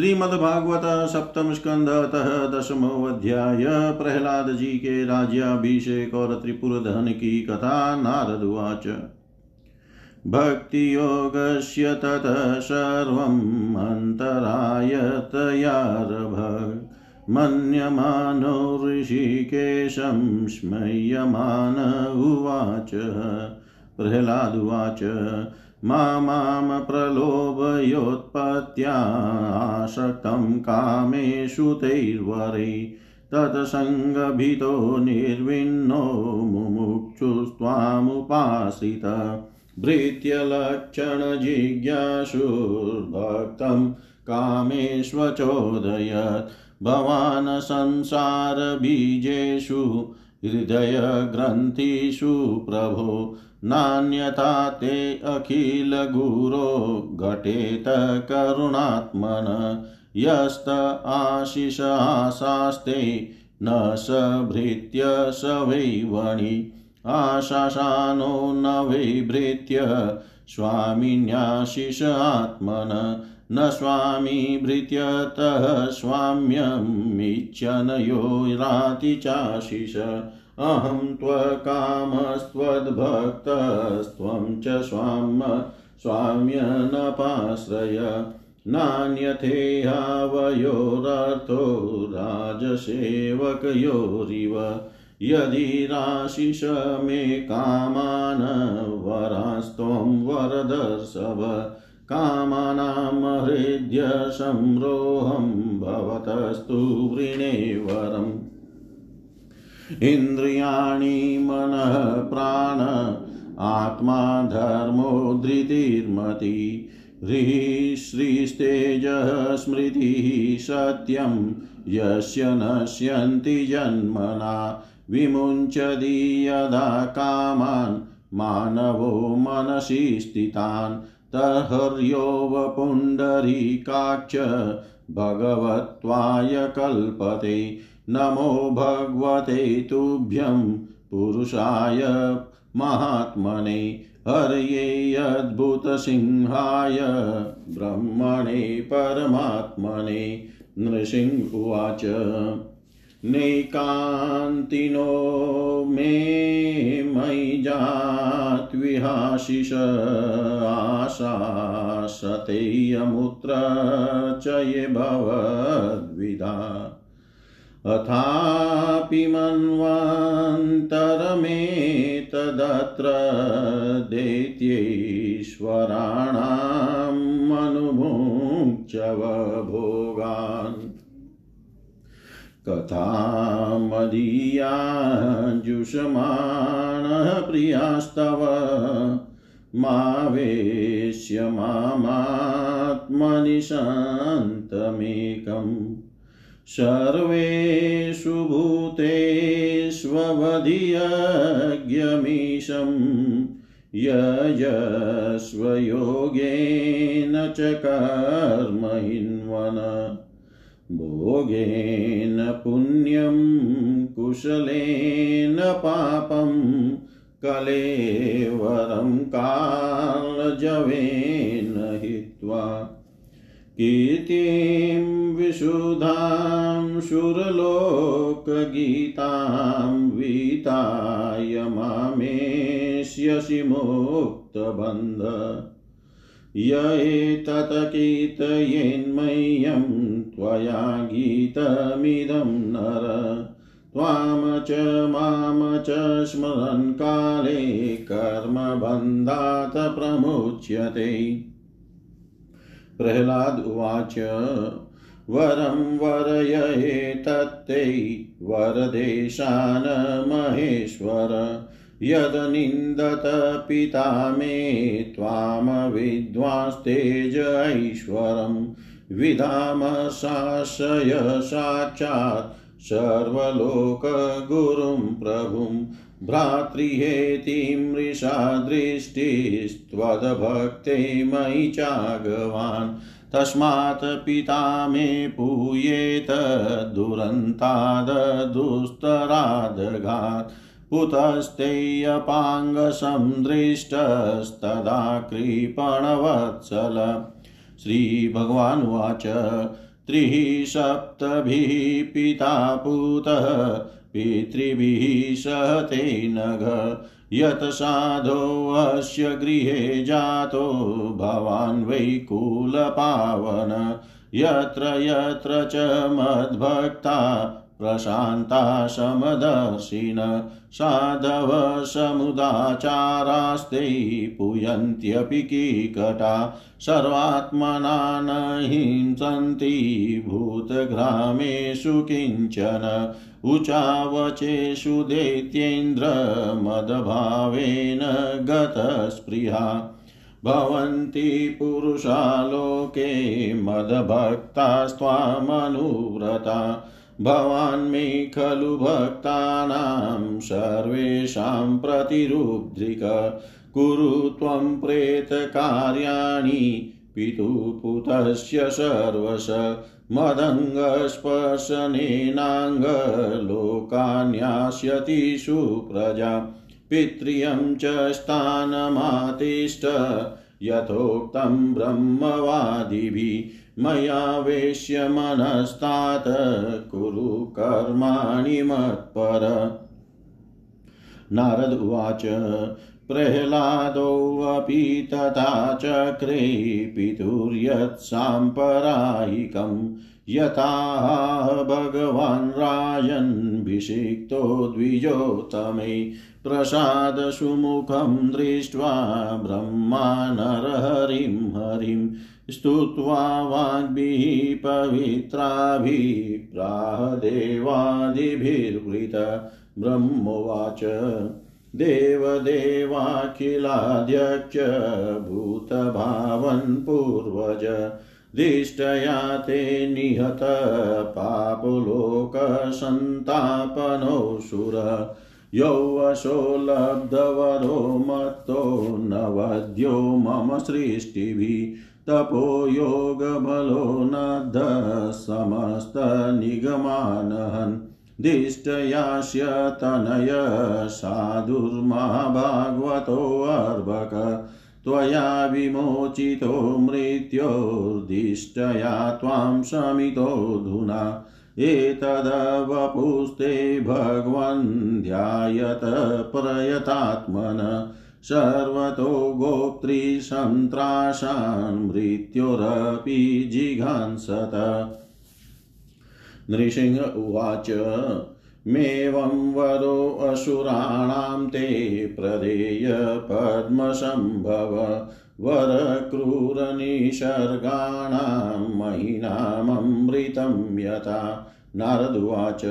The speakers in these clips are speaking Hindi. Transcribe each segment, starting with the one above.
श्रीमद्भागवत सप्तम स्कन्ध अतः दशमो अध्याय प्रहलाद जी के राज्याभिषेक और त्रिपुरधन की कथा। नारद उवाच भक्तियोगस्य ततः सर्वम् अन्तरायतयारभ मन्यमानो ऋषिकेशं स्मय्यमान उवाच। प्रहलाद उवाच माम प्रलोभयोत्पत्त्यासक्तं कामेषु तैर्वरे तत्सङ्गभितो निर्विन्नो मुमुक्षुस्त्वामुपासिता भृत्यलक्षणजिज्ञासुर्भक्तं कामेष्वचोदयत् भवान् संसारबीजेषु हृदयग्रन्थिषु प्रभो नान्यथा ते अखिल गुरो घटेत करुणात्मन यस्त आशिष आशास्ते न स भृत्य स वै वणि आशाशानो न वै भृत्य स्वामिन्याशिष आत्मन न स्वामी भृत्यतः स्वाम्यमिच्छनयो राति चाशिष अहं त्वकामस्त्वद्भक्तस्त्वं च स्वाम्य नपाश्रय नान्यथेहावयोरर्थो राजसेवकयोरिव यदि राशिष मे कामान वरास्त्वं वरदर्शव कामानां हृद्य संरोहं भवतस्तु वृणे वरम् इन्द्रियाणि मनः प्राण आत्मा धर्मो धृतिर्मति ह्रीः श्रीस्तेजः स्मृतिः सत्यं यस्य नश्यन्ति जन्मना विमुञ्चति यदा कामान् मानवो मनसि स्थितान् तर्ह्यो वपुण्डरीकाक्ष भगवत्वाय कल्पते नमो भगवते तुभ्यं पुरुषाय महात्मने हरये अद्भुतसिंहाय ब्रह्मणे परमात्मने। नृसिंह उवाच नैकान्तिनो मे मयि जात्विहाशिष आशासते यमुत्र च ये भवद्विधा अथापि मन्वान्तरमेतदत्र दैत्येश्वराणाम् अनुमुञ्चव भोगान् कथामदीया जुषमाणः प्रियास्तव मावेश्य मामात्मनि शान्तमेकम् सर्वेषु भूतेष्ववधियज्ञमीशं यजस्वयोगेन च कर्महिन्वन भोगेन पुण्यं कुशलेन पापं कलेवरं कालजवेन हित्वा कीर्तिं विशुद्धां शुरलोकगीतां वीताय मामेष्यसि मुक्तबन्ध य एतत् कीर्तयेन्मह्यं त्वया गीतमिदं नर त्वां च मां च स्मरन् काले कर्मबन्धात् प्रमुच्यते। प्रहलाद उवाच वरं वरये तत्ते वरदेशान महेश्वर यद निन्दत पिता मे त्वाम विद्वांस्तेज ऐश्वरं विधाम साशय साक्षात् सर्वलोक गुरुं प्रभुं भ्रातृहेतिं मृषा दृष्टिस्त्वद्भक्ते मयि चागवान् तस्मात् पिता मे पूयेत दुरन्तादुस्तरादघात् पुतस्ते अपाङ्गसंदृष्टस्तदा कृपणवत्सल। श्रीभगवान् उवाच त्रिः सप्तभिः पिता पूतः पितृभिः सह तेनघ यत साधो अस्य गृहे जातो भवान् वै कुलपावन यत्र यत्र च मद्भक्ता प्रशांता समदर्शिन साधव समुदाचारास्ते पूयन्त्यपि कीकटा सर्वात्मनान् हिंसन्ति भूतग्रामेषु किंचन उचावचेषु दैत्येन्द्र मदभावेन गतस्पृहा भवन्ति पुरुषा लोके मदभक्तास्त्वामनुव्रता भवान् मे खलु भक्तानां सर्वेषां प्रतिरुद्रिक कुरु त्वं प्रेत कार्याणि पितुपुतस्य सर्वश मदङ्गस्पर्शनेनाङ्ग लोकान्यास्यति सुप्रजा पितृयं च स्थानमातिष्ठ यथोक्तं ब्रह्मवादिभिः मया वेश्य मनस्तात कुरु कर्माणि मत्पर। नारद उवाच प्रह्लादोऽपि तथा चक्रे पितुर्यत्साम्परायिकं यथा भगवान् राजन्भिषिक्तो द्विजोतमे प्रसाद सुमुखं दृष्ट्वा ब्रह्मा नरहरिं हरिं स्तुत्वा वाग्भिः पवित्राभिः प्राह देवादिभिर्वृत। ब्रह्मोवाच देवदेवाखिलाध्यक्ष भूतभावन् पूर्वज दिष्टया ते निहत पापलोकसन्तापनो सुर यौवशो लब्धवरो मत्तो नवद्यो मम सृष्टिभिः तपो योगबलो नद्ध समस्तनिगमानहन् दिष्टयास्य तनय साधुर्महाभागवतो अर्भक त्वया विमोचितो मृत्योर्दिष्टया त्वां शमितोऽधुना एतदवपुस्ते भगवन् ध्यायत प्रयतात्मन सर्वतो गोप्त्रीसन्त्राशान् मृत्योरपि जिघांसत। नृसिंह उवाच मेवं वरो असुराणां ते प्रदेय पद्मसंभव वर क्रूरनिसर्गाणां महिनामृतं यथा। नारद उवाच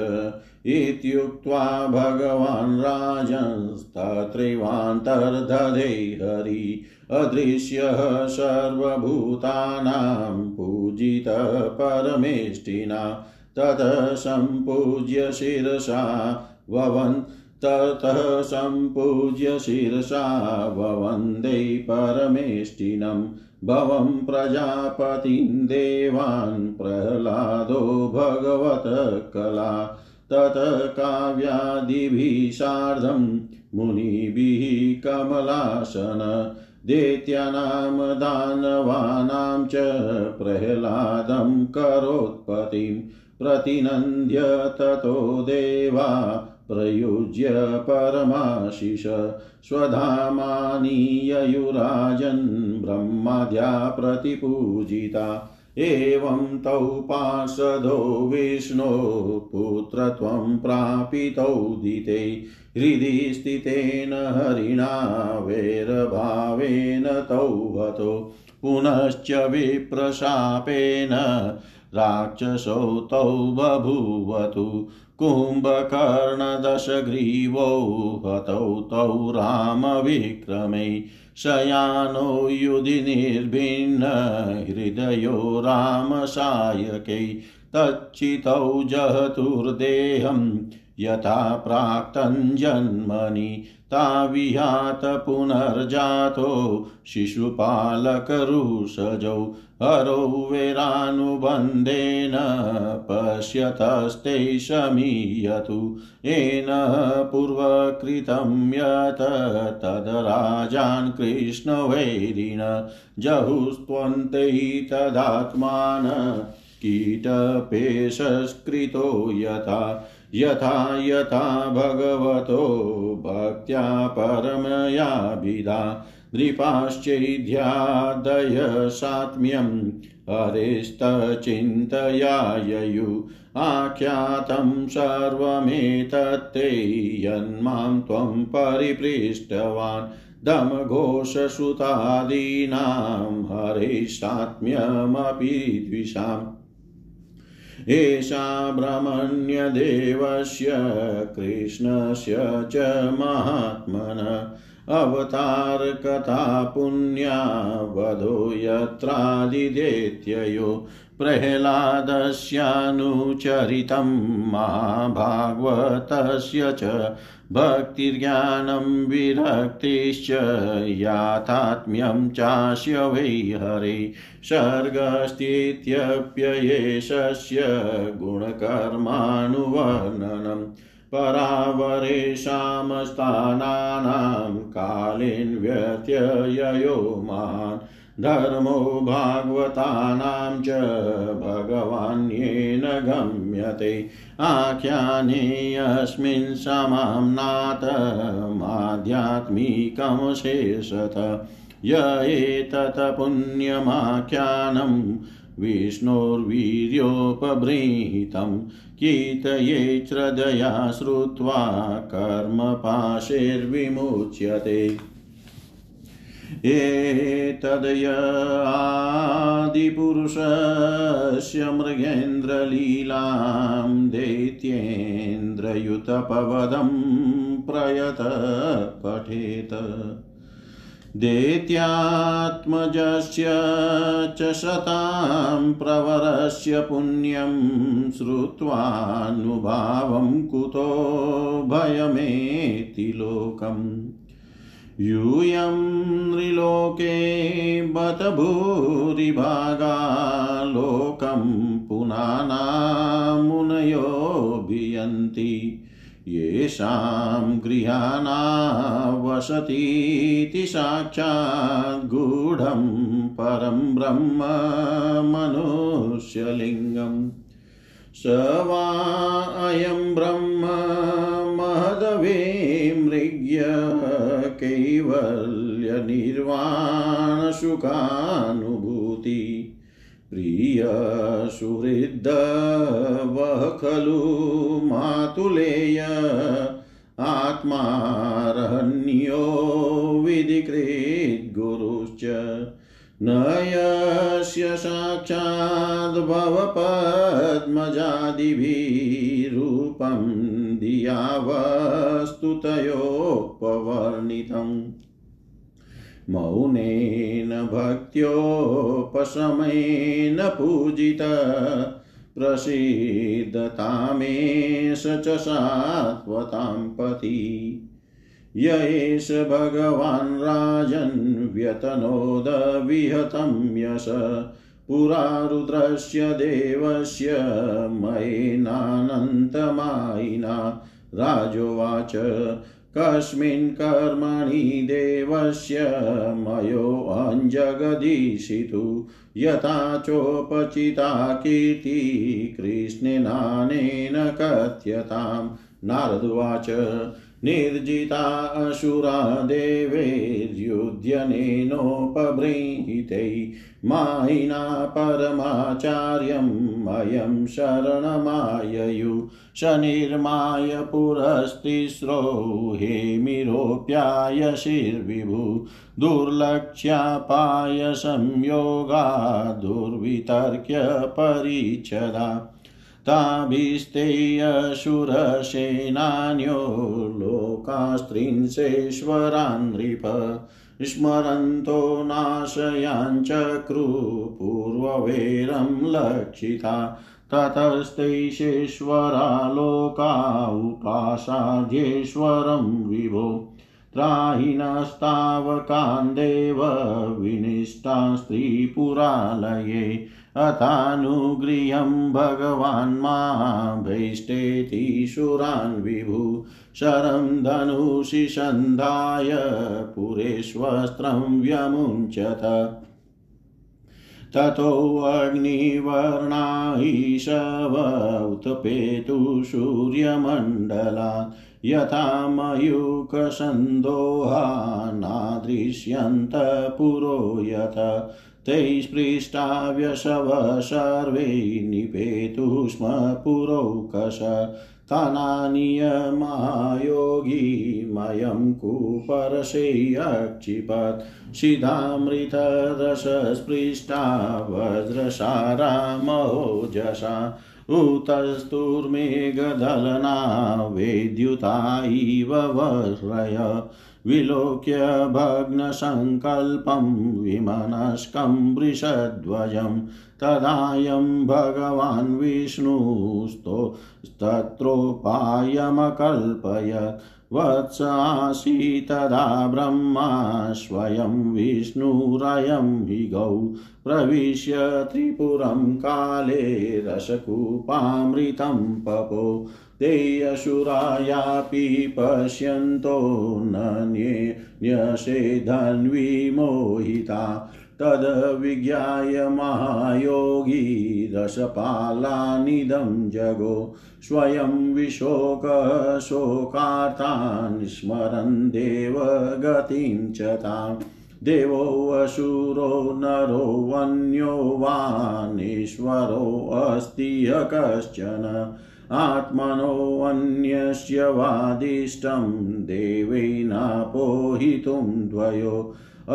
इत्युक्त्वा भगवान् राजंस्तत्रैवान्तर्दधे हरि अदृश्यः सर्वभूतानां पूजितः परमेष्टिना ततः सम्पूज्य शिरसा ववन्दे परमेष्टिनं भवं प्रजापतिं देवान् प्रह्लादो भगवत कला ततः काव्यादिभिः सार्धं मुनिभिः कमलासन दैत्यानां दानवानां च प्रह्लादं करोत्पत्तिं प्रतिनन्द्य ततो देवा प्रयुज्य परमाशिष स्वधामानीययुराजन् ब्रह्माद्या प्रतिपूजिता एवं तौ पार्षदो विष्णो पुत्रत्वं प्रापितौ दिते हृदि स्थितेन हरिणा वैरभावेन तौ हतो पुनश्च विप्रशापेन राक्षसौ तौ बभूवतु कुम्भकर्णदशग्रीवौ हतौ तौ रामविक्रमे शयानो युधि निर्भिन्न हृदयो रामसायकै तच्चितौ जहतुर्देहं यथा प्राक्तन्जन्मनि ताविहात पुनर्जातो शिशुपालकरुषजौ हरौ वेरानुबन्धेन पश्यतस्ते शमीयतु येन पूर्वकृतं यत् तद्राजान् कृष्णवैरिण जहुस्त्वन्ते तदात्मानः कीटपेशस्कृतो यथा यथा यथा भगवतो भक्त्या परमयाभिधा नृपाश्चैध्यादय सात्म्यं हरेस्तचिन्तया ययु आख्यातं सर्वमेतत्ते यन्मां त्वं परिपृष्टवान् दमघोषसुतादीनां हरेस्सात्म्यमपि द्विषाम् एषा ब्रह्मण्यदेवस्य कृष्णस्य च महात्मनः अवतार कथा पुण्या वधो यत्रादिदेत्ययो प्रह्लादस्यानुचरितं महाभागवतस्य च भक्तिर्ज्ञानं विरक्तिश्च याथात्म्यं चास्य वै हरे सर्गस्थित्यप्ययेशस्य गुणकर्मानुवर्णनम् परावरे शामस्तानानां कालेन व्यत्ययो महान् धर्मो भागवतानां च भगवान्येन गम्यते आख्याने अस्मिन् समाम्नात आध्यात्मिकं शेषतः य एतत् पुण्यमाख्यानं विष्णोर्वीर्योपबृंहितं कीर्तये हृदया श्रुत्वा कर्मपाशैर्विमुच्यते एतद्य आदिपुरुषस्य मृगेन्द्रलीलां दैत्येन्द्रयुतपवदं प्रयत पठेत दैत्यात्मजस्य च शतां प्रवरस्य पुण्यं श्रुत्वा अनुभावं कुतो भयमेति लोकम् यूयं नृलोके बत भूरिभागा लोकं पुनाना मुनयो भियन्ति येषां गृहाणा वसतीति साक्षात् गूढं परं ब्रह्म मनुष्यलिङ्गम् स वा अयं ब्रह्म महदवे मृग्य कैवल्य निर्वाण सुखानुभूति प्रिय सुहृद वह खलु मातुलेय आत्मा रहन्यो विधिकृत गुरुश्च नयस्य साक्षाद् भवपद्मजादिभिः रूपं धियावस्तुतयोपवर्णितम् मौनेन भक्त्योपशमेन पूजिता प्रसीदतामेष च सात्वतां पतिः य एष भगवान् राजन् व्यतनोद विहतं यश पुरा रुद्रस्य देवस्य मयेनानन्तमायिना राजोवाच कस्मिन् कर्मणि देवस्य मयोऽञ्जगदीशितु यथा चोपचिता कीर्ति कृष्णेनानेन कथ्यतां नारदवाच निर्जिता असुरा देवैर्युध्यनेनोपबृंहिते मायिना परमाचार्यं मयं शरणमाययु शनिर्माय पुरस्तिस्रो हेमिरोऽप्यायशीर्विभु दुर्लक्ष्यापाय संयोगा दुर्वितर्क्य परिच्छदा ताभिस्ते असुरसेनान्यो लोकास्त्रिंशेश्वरान् नृप स्मरन्तो नाशयाञ्चक्रु पूर्ववैरं लक्षिता ततस्तैश्वरा लोका उपासाध्येश्वरं विभो त्राहिणस्तावकान् देव विनिष्टा स्त्रीपुरालये अथानुगृह्यं भगवान् मां भैष्ठेति सुरान् विभु शरं धनुषि सन्धाय पुरेष्वस्त्रं व्यमुञ्चत ततो अग्निवर्णाहिषव उत्पेतु सूर्यमण्डलात् यथा मयूखसन्दोहा नादृश्यन्त पुरो यथा तैस्पृष्टा व्यशवः सर्वे निपेतु स्म पुरोकश तनानियमायोगी मयं कुपरशेयक्षिपत् सिधामृतरसस्पृष्टा वज्रसारा मौजसा उतस्तुर्मेघदलना वेद्युता इव वर्षय विलोक्य भग्नसङ्कल्पं विमनस्कं वृषध्वजं तदायं भगवान् विष्णुस्तो तत्रोपायमकल्पयत् वत्सासि तदा ब्रह्मा स्वयं विष्णुरयं हि गौ प्रविश्य त्रिपुरं काले रसकूपामृतं पपो ते असुरायापि पश्यन्तो नन्ये न्यसे धन्वी मोहिता तद विज्ञाय महायोगी रसपालानिदं जगो स्वयं विशोकशोकार्तान् स्मरन् देव गतिं च ताम् देवो असुरो नरो वन्यो वानीश्वरो अस्ति कश्चन आत्मनो अन्यस्य वादिष्टं देवैनापोहितुं द्वयो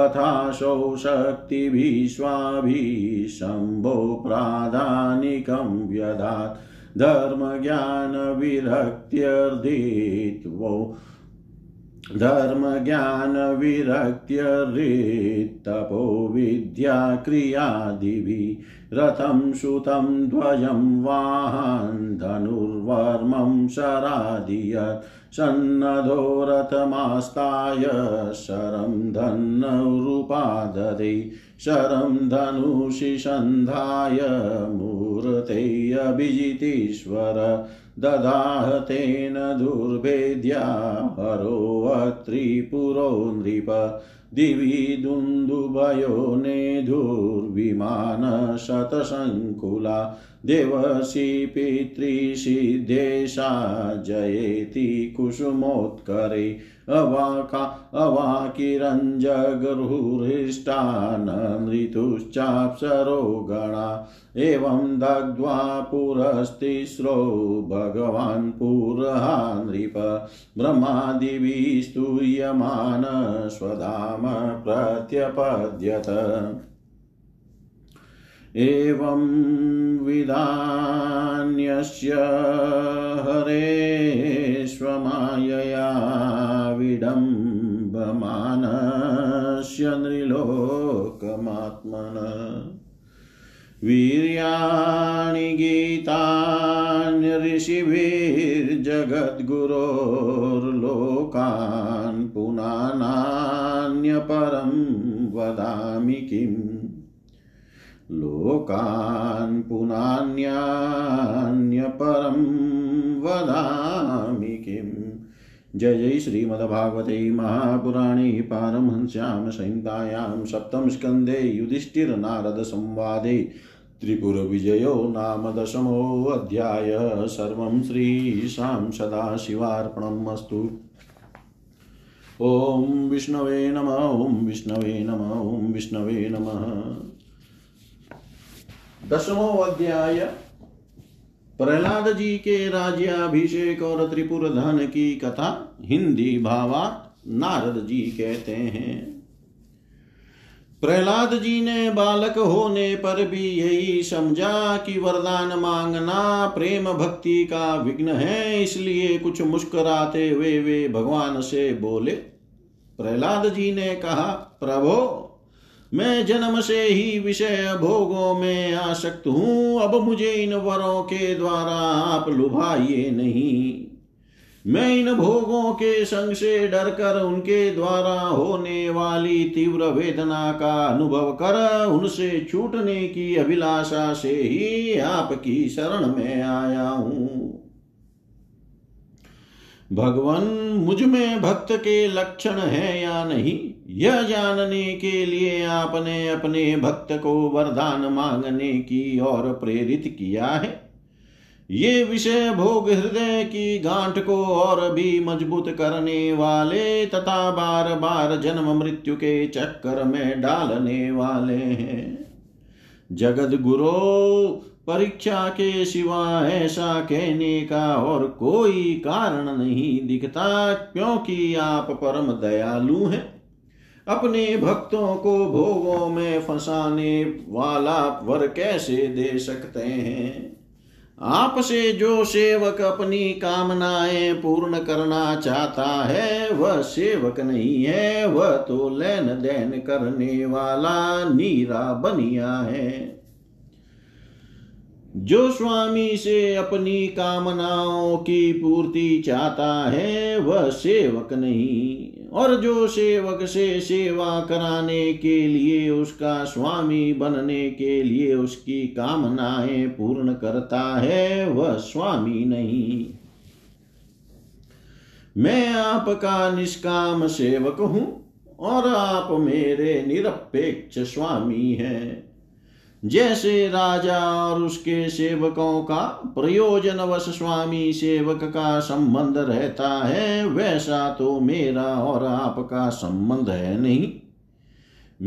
अथाशौ शक्तिभिः स्वाभिः शम्भो प्राधानिकं व्यदात् धर्मज्ञानविरक्त्यर्हितपो विद्याक्रियादिभिः रथं सुतं ध्वजं वाहन् धनुर्वर्मं शरादियत् सन्नधो रथमास्ताय शरं धनुरुपाददे शरं धनुषि सन्धाय मूर्ते अभिजितेश्वर ददाह तेन दुर्भेद्या हरोऽत्रिपुरो नृप दिवि दुन्दुभयो नेधुर्विमानशतसङ्कुला देवसी पितृसिद्धेशा जयेति कुसुमोत्करे अवाकिरञ्जगरुहृष्टा नृतुश्चाप्सरो गणा एवं दग्ध्वा पुरस्तिस्रो भगवान् पुरहा नृप ब्रह्मादिभिः स्तूयमान स्वधाम प्रत्यपद्यत एवं विधान्यस्य हरेश्वमायया विडम्बमानस्य नृलोकमात्मन वीर्याणि गीतानि ऋषिभिर्जगद्गुरोर्लोकान् पुनानान्यपरं वदामि किम् लोकान् पुनान्यान्यपरं वदामि किम् जय जय श्रीमद्भागवते महापुराणे पारमहंस्यां संहितायां सप्तम स्कन्धे युधिष्ठिर नारद संवादे त्रिपुर विजयो नाम दशमोऽध्याय सर्वं श्रीशां सदाशिवार्पणमस्तु। ओम विष्णवे नमः ओम विष्णवे नमः ओम विष्णवे नमः। दशमो अध्याय प्रहलाद जी के राज्याभिषेक और त्रिपुर धन की कथा। हिंदी भावार्थ नारद जी कहते हैं, प्रहलाद जी ने बालक होने पर भी यही समझा कि वरदान मांगना प्रेम भक्ति का विघ्न है, इसलिए कुछ मुस्कुराते हुए वे भगवान से बोले। प्रहलाद जी ने कहा, प्रभो मैं जन्म से ही विषय भोगों में आसक्त हूं, अब मुझे इन वरों के द्वारा आप लुभाइए नहीं। मैं इन भोगों के संग से डरकर उनके द्वारा होने वाली तीव्र वेदना का अनुभव कर उनसे छूटने की अभिलाषा से ही आपकी शरण में आया हूं। भगवान मुझ में भक्त के लक्षण है या नहीं, यह जानने के लिए आपने अपने भक्त को वरदान मांगने की ओर प्रेरित किया है। ये विषय भोग हृदय की गांठ को और भी मजबूत करने वाले तथा बार बार जन्म मृत्यु के चक्कर में डालने वाले हैं। जगत गुरो, परीक्षा के सिवा ऐसा कहने का और कोई कारण नहीं दिखता, क्योंकि आप परम दयालु हैं। अपने भक्तों को भोगों में फंसाने वाला वर कैसे दे सकते हैं? आपसे जो सेवक अपनी कामनाएं पूर्ण करना चाहता है वह सेवक नहीं है, वह तो लेन देन करने वाला नीरा बनिया है। जो स्वामी से अपनी कामनाओं की पूर्ति चाहता है वह सेवक नहीं, और जो सेवक से सेवा कराने के लिए उसका स्वामी बनने के लिए उसकी कामनाएं पूर्ण करता है वह स्वामी नहीं। मैं आपका निष्काम सेवक हूं और आप मेरे निरपेक्ष स्वामी हैं। जैसे राजा और उसके सेवकों का प्रयोजनवश स्वामी सेवक का संबंध रहता है, वैसा तो मेरा और आपका संबंध है नहीं।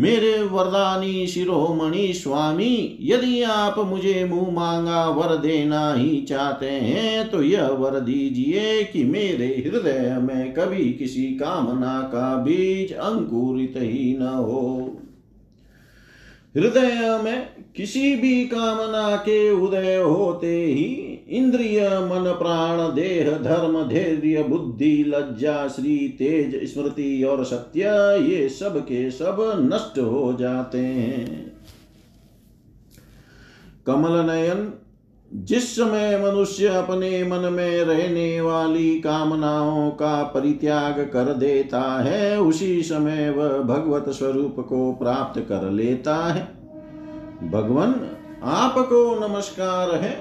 मेरे वरदानी शिरोमणि स्वामी, यदि आप मुझे मुंह मांगा वर देना ही चाहते हैं तो यह वर दीजिए कि मेरे हृदय में कभी किसी कामना का बीज अंकुरित ही न हो। हृदय में किसी भी कामना के उदय होते ही इंद्रिय, मन, प्राण, देह, धर्म, धैर्य, बुद्धि, लज्जा, श्री, तेज, स्मृति और सत्य ये सब के सब नष्ट हो जाते हैं। कमल नयन, जिस समय मनुष्य अपने मन में रहने वाली कामनाओं का परित्याग कर देता है उसी समय वह भगवत स्वरूप को प्राप्त कर लेता है। भगवान, आपको नमस्कार है।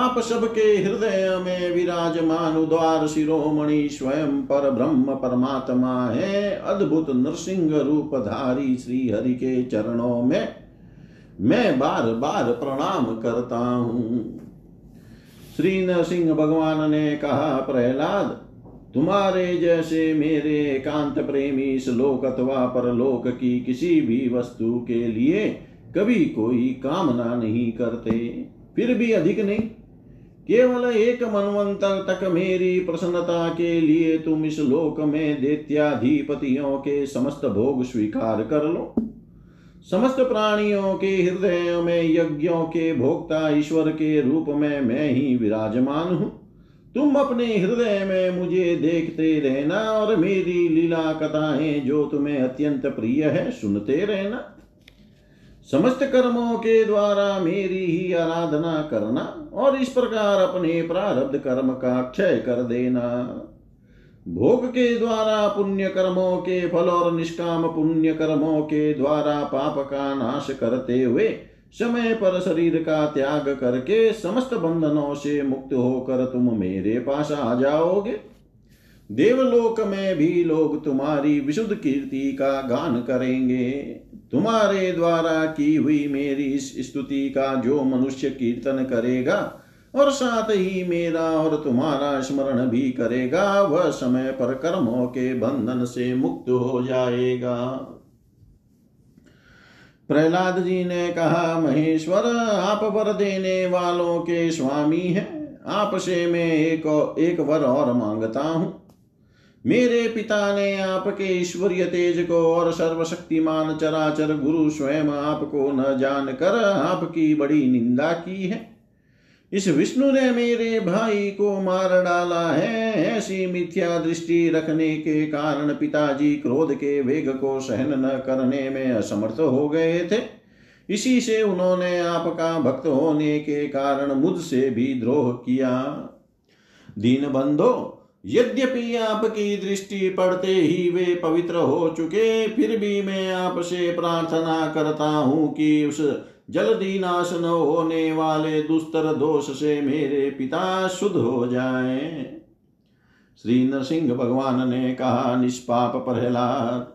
आप सबके हृदय में विराजमान उदार शिरोमणि स्वयं पर ब्रह्म परमात्मा है। अद्भुत नृसिंह रूपधारी श्री हरि के चरणों में मैं बार बार प्रणाम करता हूं। श्री नरसिंह भगवान ने कहा, प्रहलाद, तुम्हारे जैसे मेरे एकांत प्रेमी श्लोक अथवा परलोक की किसी भी वस्तु के लिए कभी कोई कामना नहीं करते, फिर भी अधिक नहीं, केवल एक मनवंतर तक मेरी प्रसन्नता के लिए तुम इस लोक में दैत्याधिपतियों के समस्त भोग स्वीकार कर लो। समस्त प्राणियों के हृदय में यज्ञों के भोक्ता ईश्वर के रूप में मैं ही विराजमान हूँ। तुम अपने हृदय में मुझे देखते रहना और मेरी लीला कथाएं जो तुम्हें अत्यंत प्रिय है सुनते रहना। समस्त कर्मों के द्वारा मेरी ही आराधना करना और इस प्रकार अपने प्रारब्ध कर्म का क्षय कर देना। भोग के द्वारा पुण्य कर्मों के फल और निष्काम पुण्य कर्मों के द्वारा पाप का नाश करते हुए समय पर शरीर का त्याग करके समस्त बंधनों से मुक्त होकर तुम मेरे पास आ जाओगे। देवलोक में भी लोग तुम्हारी विशुद्ध कीर्ति का गान करेंगे। तुम्हारे द्वारा की हुई मेरी इस स्तुति का जो मनुष्य कीर्तन करेगा और साथ ही मेरा और तुम्हारा स्मरण भी करेगा वह समय पर कर्मों के बंधन से मुक्त हो जाएगा। प्रहलाद जी ने कहा, महेश्वर, आप वर देने वालों के स्वामी हैं। आपसे मैं एक वर और मांगता हूं। मेरे पिता ने आपके ईश्वरीय तेज को और सर्वशक्तिमान चराचर गुरु स्वयं आपको न जानकर आपकी बड़ी निंदा की है। इस विष्णु ने मेरे भाई को मार डाला है। ऐसी मिथ्या दृष्टि रखने के कारण पिताजी क्रोध के वेग को सहन न करने में असमर्थ हो गए थे। इसी से उन्होंने आपका भक्त होने के कारण मुझसे भी द्रोह किया। दीन बंधो, यद्यपि आपकी दृष्टि पड़ते ही वे पवित्र हो चुके, फिर भी मैं आपसे प्रार्थना करता हूं कि उस जल्दी नाश न होने वाले दुस्तर दोष से मेरे पिता शुद्ध हो जाएं। श्री नरसिंह भगवान ने कहा, निष्पाप प्रहलाद,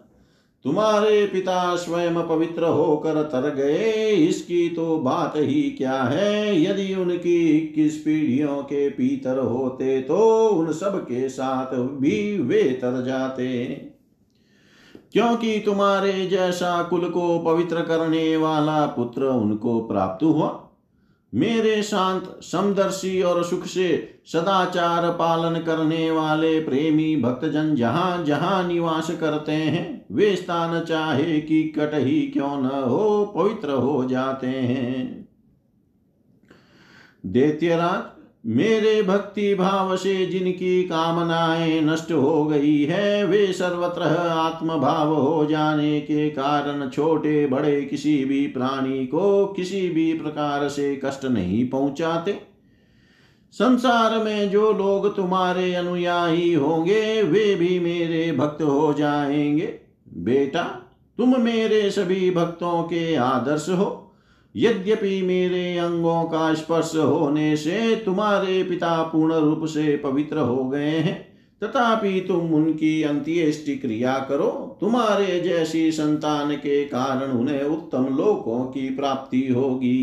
तुम्हारे पिता स्वयं पवित्र होकर तर गए, इसकी तो बात ही क्या है। यदि उनकी 21 पीढ़ियों के पितर होते तो उन सब के साथ भी वे तर जाते, क्योंकि तुम्हारे जैसा कुल को पवित्र करने वाला पुत्र उनको प्राप्त हुआ। मेरे शांत समदर्शी और सुख से सदाचार पालन करने वाले प्रेमी भक्तजन जहाँ जहाँ निवास करते हैं, वे स्थान चाहे कि कट ही क्यों न हो, पवित्र हो जाते हैं। दैत्यराज, मेरे भक्ति भाव से जिनकी कामनाएं नष्ट हो गई है, वे सर्वत्र आत्मभाव हो जाने के कारण छोटे बड़े किसी भी प्राणी को किसी भी प्रकार से कष्ट नहीं पहुंचाते। संसार में जो लोग तुम्हारे अनुयायी होंगे वे भी मेरे भक्त हो जाएंगे। बेटा, तुम मेरे सभी भक्तों के आदर्श हो। यद्यपि मेरे अंगों का स्पर्श होने से तुम्हारे पिता पूर्ण रूप से पवित्र हो गए हैं, तथापि तुम उनकी अंत्येष्टि क्रिया करो। तुम्हारे जैसी संतान के कारण उन्हें उत्तम लोकों की प्राप्ति होगी।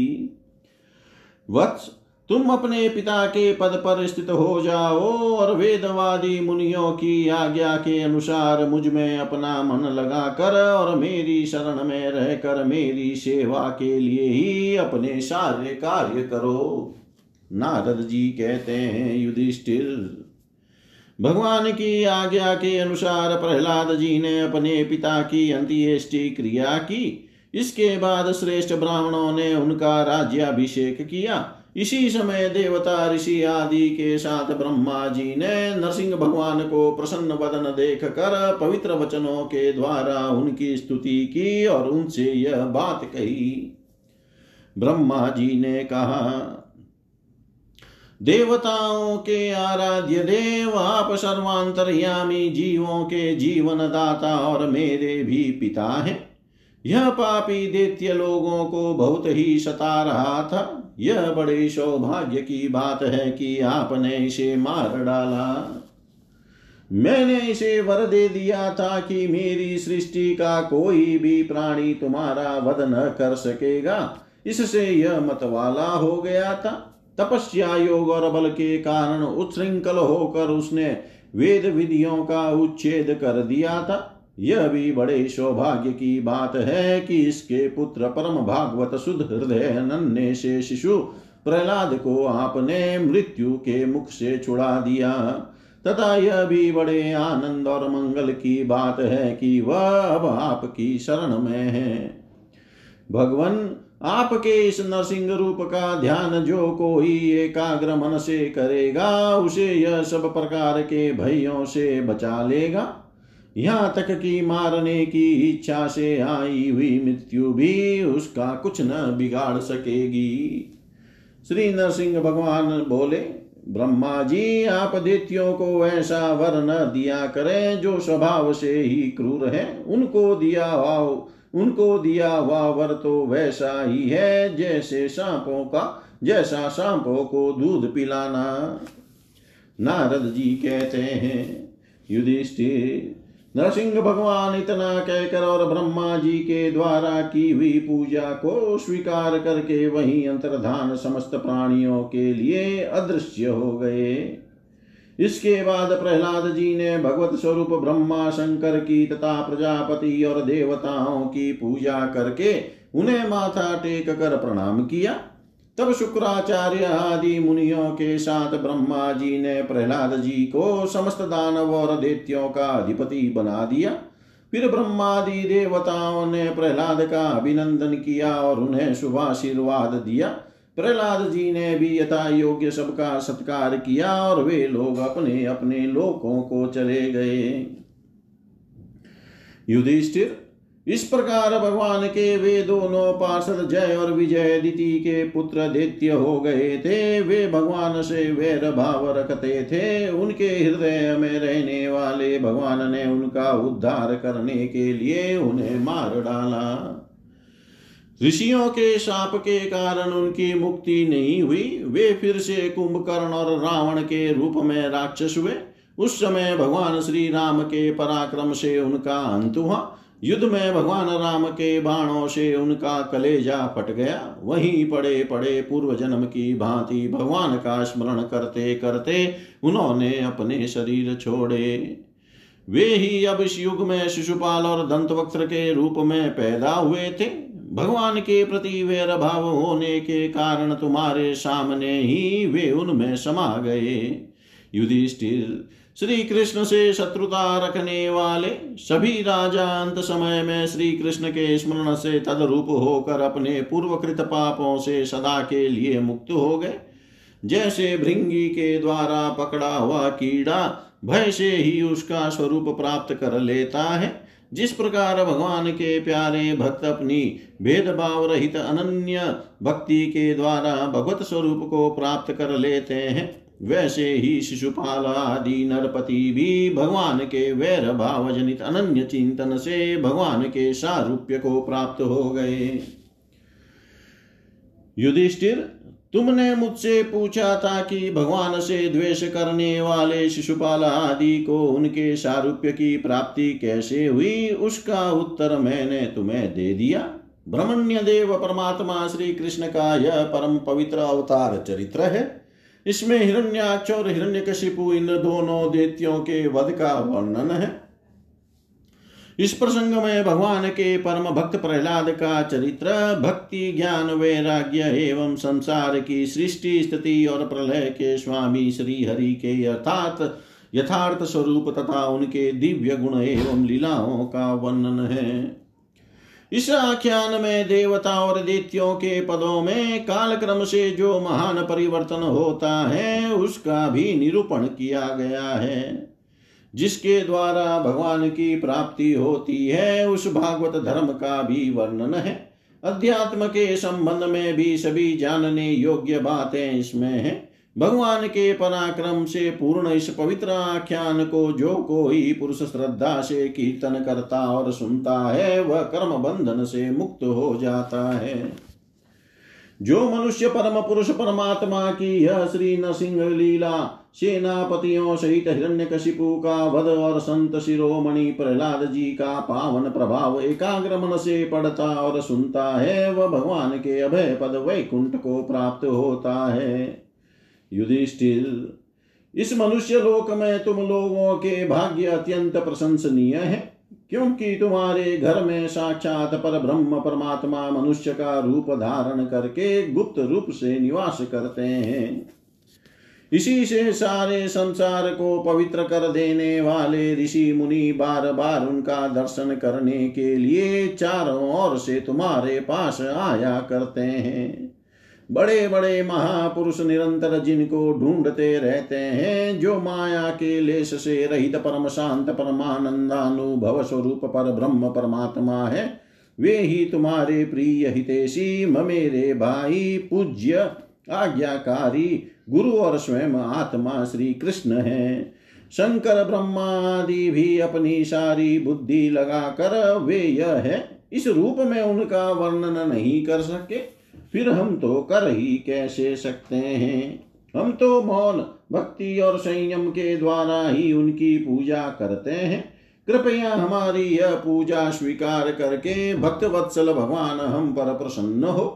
वत्स, तुम अपने पिता के पद पर स्थित हो जाओ और वेदवादी मुनियों की आज्ञा के अनुसार मुझ में अपना मन लगा कर और मेरी शरण में रहकर मेरी सेवा के लिए ही अपने सारे कार्य करो। नारद जी कहते हैं, युधिष्ठिर, भगवान की आज्ञा के अनुसार प्रहलाद जी ने अपने पिता की अंत्येष्टि क्रिया की। इसके बाद श्रेष्ठ ब्राह्मणों ने उनका राज्याभिषेक किया। इसी समय देवता, ऋषि आदि के साथ ब्रह्मा जी ने नरसिंह भगवान को प्रसन्न वदन देख कर पवित्र वचनों के द्वारा उनकी स्तुति की और उनसे यह बात कही। ब्रह्मा जी ने कहा, देवताओं के आराध्य देव, आप सर्वांतर्यामी जीवों के जीवन दाता और मेरे भी पिता हैं। यह पापी दैत्य लोगों को बहुत ही सता रहा था। यह बड़े सौभाग्य की बात है कि आपने इसे मार डाला। मैंने इसे वर दे दिया था कि मेरी सृष्टि का कोई भी प्राणी तुम्हारा वध न कर सकेगा। इससे यह मतवाला हो गया था। तपस्या, योग और बल के कारण उच्छृंखल होकर उसने वेद विधियों का उच्छेद कर दिया था। यह भी बड़े सौभाग्य की बात है कि इसके पुत्र परम भागवत शुद्ध हृदय नन्हे से शिशु प्रहलाद को आपने मृत्यु के मुख से छुड़ा दिया, तथा यह भी बड़े आनंद और मंगल की बात है कि वह अब आपकी शरण में है। भगवन, आपके इस नरसिंह रूप का ध्यान जो कोई एकाग्र मन से करेगा उसे यह सब प्रकार के भयों से बचा लेगा। यहाँ तक कि मारने की इच्छा से आई हुई मृत्यु भी उसका कुछ न बिगाड़ सकेगी। श्री नरसिंह भगवान बोले, ब्रह्मा जी, आप दैत्यों को ऐसा वर न दिया करें जो स्वभाव से ही क्रूर है। उनको दिया हुआ वर तो वैसा ही है जैसा सांपों को दूध पिलाना। नारद जी कहते हैं, युधिष्ठिर, नरसिंह भगवान इतना कहकर और ब्रह्मा जी के द्वारा की हुई पूजा को स्वीकार करके वहीं अंतर्धान समस्त प्राणियों के लिए अदृश्य हो गए। इसके बाद प्रहलाद जी ने भगवत स्वरूप ब्रह्मा शंकर की तथा प्रजापति और देवताओं की पूजा करके उन्हें माथा टेक कर प्रणाम किया। तब शुक्राचार्य आदि मुनियों के साथ ब्रह्मा जी ने प्रहलाद जी को समस्त दानव और दैत्यों का अधिपति बना दिया। फिर ब्रह्मादि देवताओं ने प्रहलाद का अभिनंदन किया और उन्हें शुभ आशीर्वाद दिया। प्रहलाद जी ने भी यथा योग्य सबका सत्कार किया और वे लोग अपने अपने लोकों को चले गए। युधिष्ठिर, इस प्रकार भगवान के वे दोनों पार्षद जय और विजय दिति के पुत्र दैत्य हो गए थे। वे भगवान से वैर भाव रखते थे। उनके हृदय में रहने वाले भगवान ने उनका उद्धार करने के लिए उन्हें मार डाला। ऋषियों के शाप के कारण उनकी मुक्ति नहीं हुई। वे फिर से कुंभकर्ण और रावण के रूप में राक्षस हुए। उस समय भगवान श्री राम के पराक्रम से उनका अंत हुआ। युद्ध में भगवान राम के बाणों से उनका कलेजा फट गया। वहीं पड़े पड़े पूर्व जन्म की भांति भगवान का स्मरण करते करते उन्होंने अपने शरीर छोड़े। वे ही अब इस युग में शिशुपाल और दंतवक्त्र के रूप में पैदा हुए थे। भगवान के प्रति वैर भाव होने के कारण तुम्हारे सामने ही वे उनमें समा गए। युधिष्ठिर, श्री कृष्ण से शत्रुता रखने वाले सभी राजा अंत समय में श्री कृष्ण के स्मरण से तदरूप होकर अपने पूर्वकृत पापों से सदा के लिए मुक्त हो गए। जैसे भृंगी के द्वारा पकड़ा हुआ कीड़ा भय से ही उसका स्वरूप प्राप्त कर लेता है, जिस प्रकार भगवान के प्यारे भक्त अपनी भेदभाव रहित अनन्य भक्ति के द्वारा भगवत स्वरूप को प्राप्त कर लेते हैं, वैसे ही शिशुपाल आदि नरपति भी भगवान के वैर भाव जनित अनन्य चिंतन से भगवान के सारूप्य को प्राप्त हो गए। युधिष्ठिर, तुमने मुझसे पूछा था कि भगवान से द्वेष करने वाले शिशुपाल आदि को उनके सारूप्य की प्राप्ति कैसे हुई, उसका उत्तर मैंने तुम्हें दे दिया। ब्रह्मण्य देव परमात्मा श्री कृष्ण का यह परम पवित्र अवतार चरित्र है। इसमें हिरण्याक्ष और हिरण्यकशिपु इन दोनों दैत्यों के वध का वर्णन है। इस प्रसंग में भगवान के परम भक्त प्रहलाद का चरित्र भक्ति, ज्ञान, वैराग्य एवं संसार की सृष्टि, स्थिति और प्रलय के स्वामी श्री हरि के अर्थात यथार्थ स्वरूप तथा उनके दिव्य गुण एवं लीलाओं का वर्णन है। इस आख्यान में देवता और दैत्यों के पदों में कालक्रम से जो महान परिवर्तन होता है उसका भी निरूपण किया गया है। जिसके द्वारा भगवान की प्राप्ति होती है उस भागवत धर्म का भी वर्णन है। अध्यात्म के संबंध में भी सभी जानने योग्य बातें इसमें हैं। भगवान के पराक्रम से पूर्ण इस पवित्र आख्यान को जो कोई पुरुष श्रद्धा से कीर्तन करता और सुनता है वह कर्म बंधन से मुक्त हो जाता है। जो मनुष्य परम पुरुष परमात्मा की यह श्री नृसिंह लीला सेनापतियों सहित हिरण्यकशिपु का वध और संत शिरोमणि प्रहलाद जी का पावन प्रभाव एकाग्र मन से पढ़ता और सुनता है वह भगवान के अभय पद वैकुंठ को प्राप्त होता है। युधिष्ठिर, इस मनुष्य लोक में तुम लोगों के भाग्य अत्यंत प्रशंसनीय है, क्योंकि तुम्हारे घर में साक्षात पर ब्रह्म परमात्मा मनुष्य का रूप धारण करके गुप्त रूप से निवास करते हैं। इसी से सारे संसार को पवित्र कर देने वाले ऋषि मुनि बार बार उनका दर्शन करने के लिए चारों ओर से तुम्हारे पास आया करते हैं। बड़े बड़े महापुरुष निरंतर जिनको ढूंढते रहते हैं, जो माया के लेश से रहित परम शांत परमानंदानुभव स्वरूप पर ब्रह्म परमात्मा है, वे ही तुम्हारे प्रिय हितेशी ममेरे भाई पूज्य आज्ञाकारी गुरु और स्वयं आत्मा श्री कृष्ण हैं। शंकर ब्रह्मा आदि भी अपनी सारी बुद्धि लगाकर वे यह है इस रूप में उनका वर्णन नहीं कर सके, फिर हम तो कर ही कैसे सकते हैं। हम तो मौन भक्ति और संयम के द्वारा ही उनकी पूजा करते हैं। कृपया हमारी यह पूजा स्वीकार करके भक्त वत्सल भगवान हम पर प्रसन्न हो।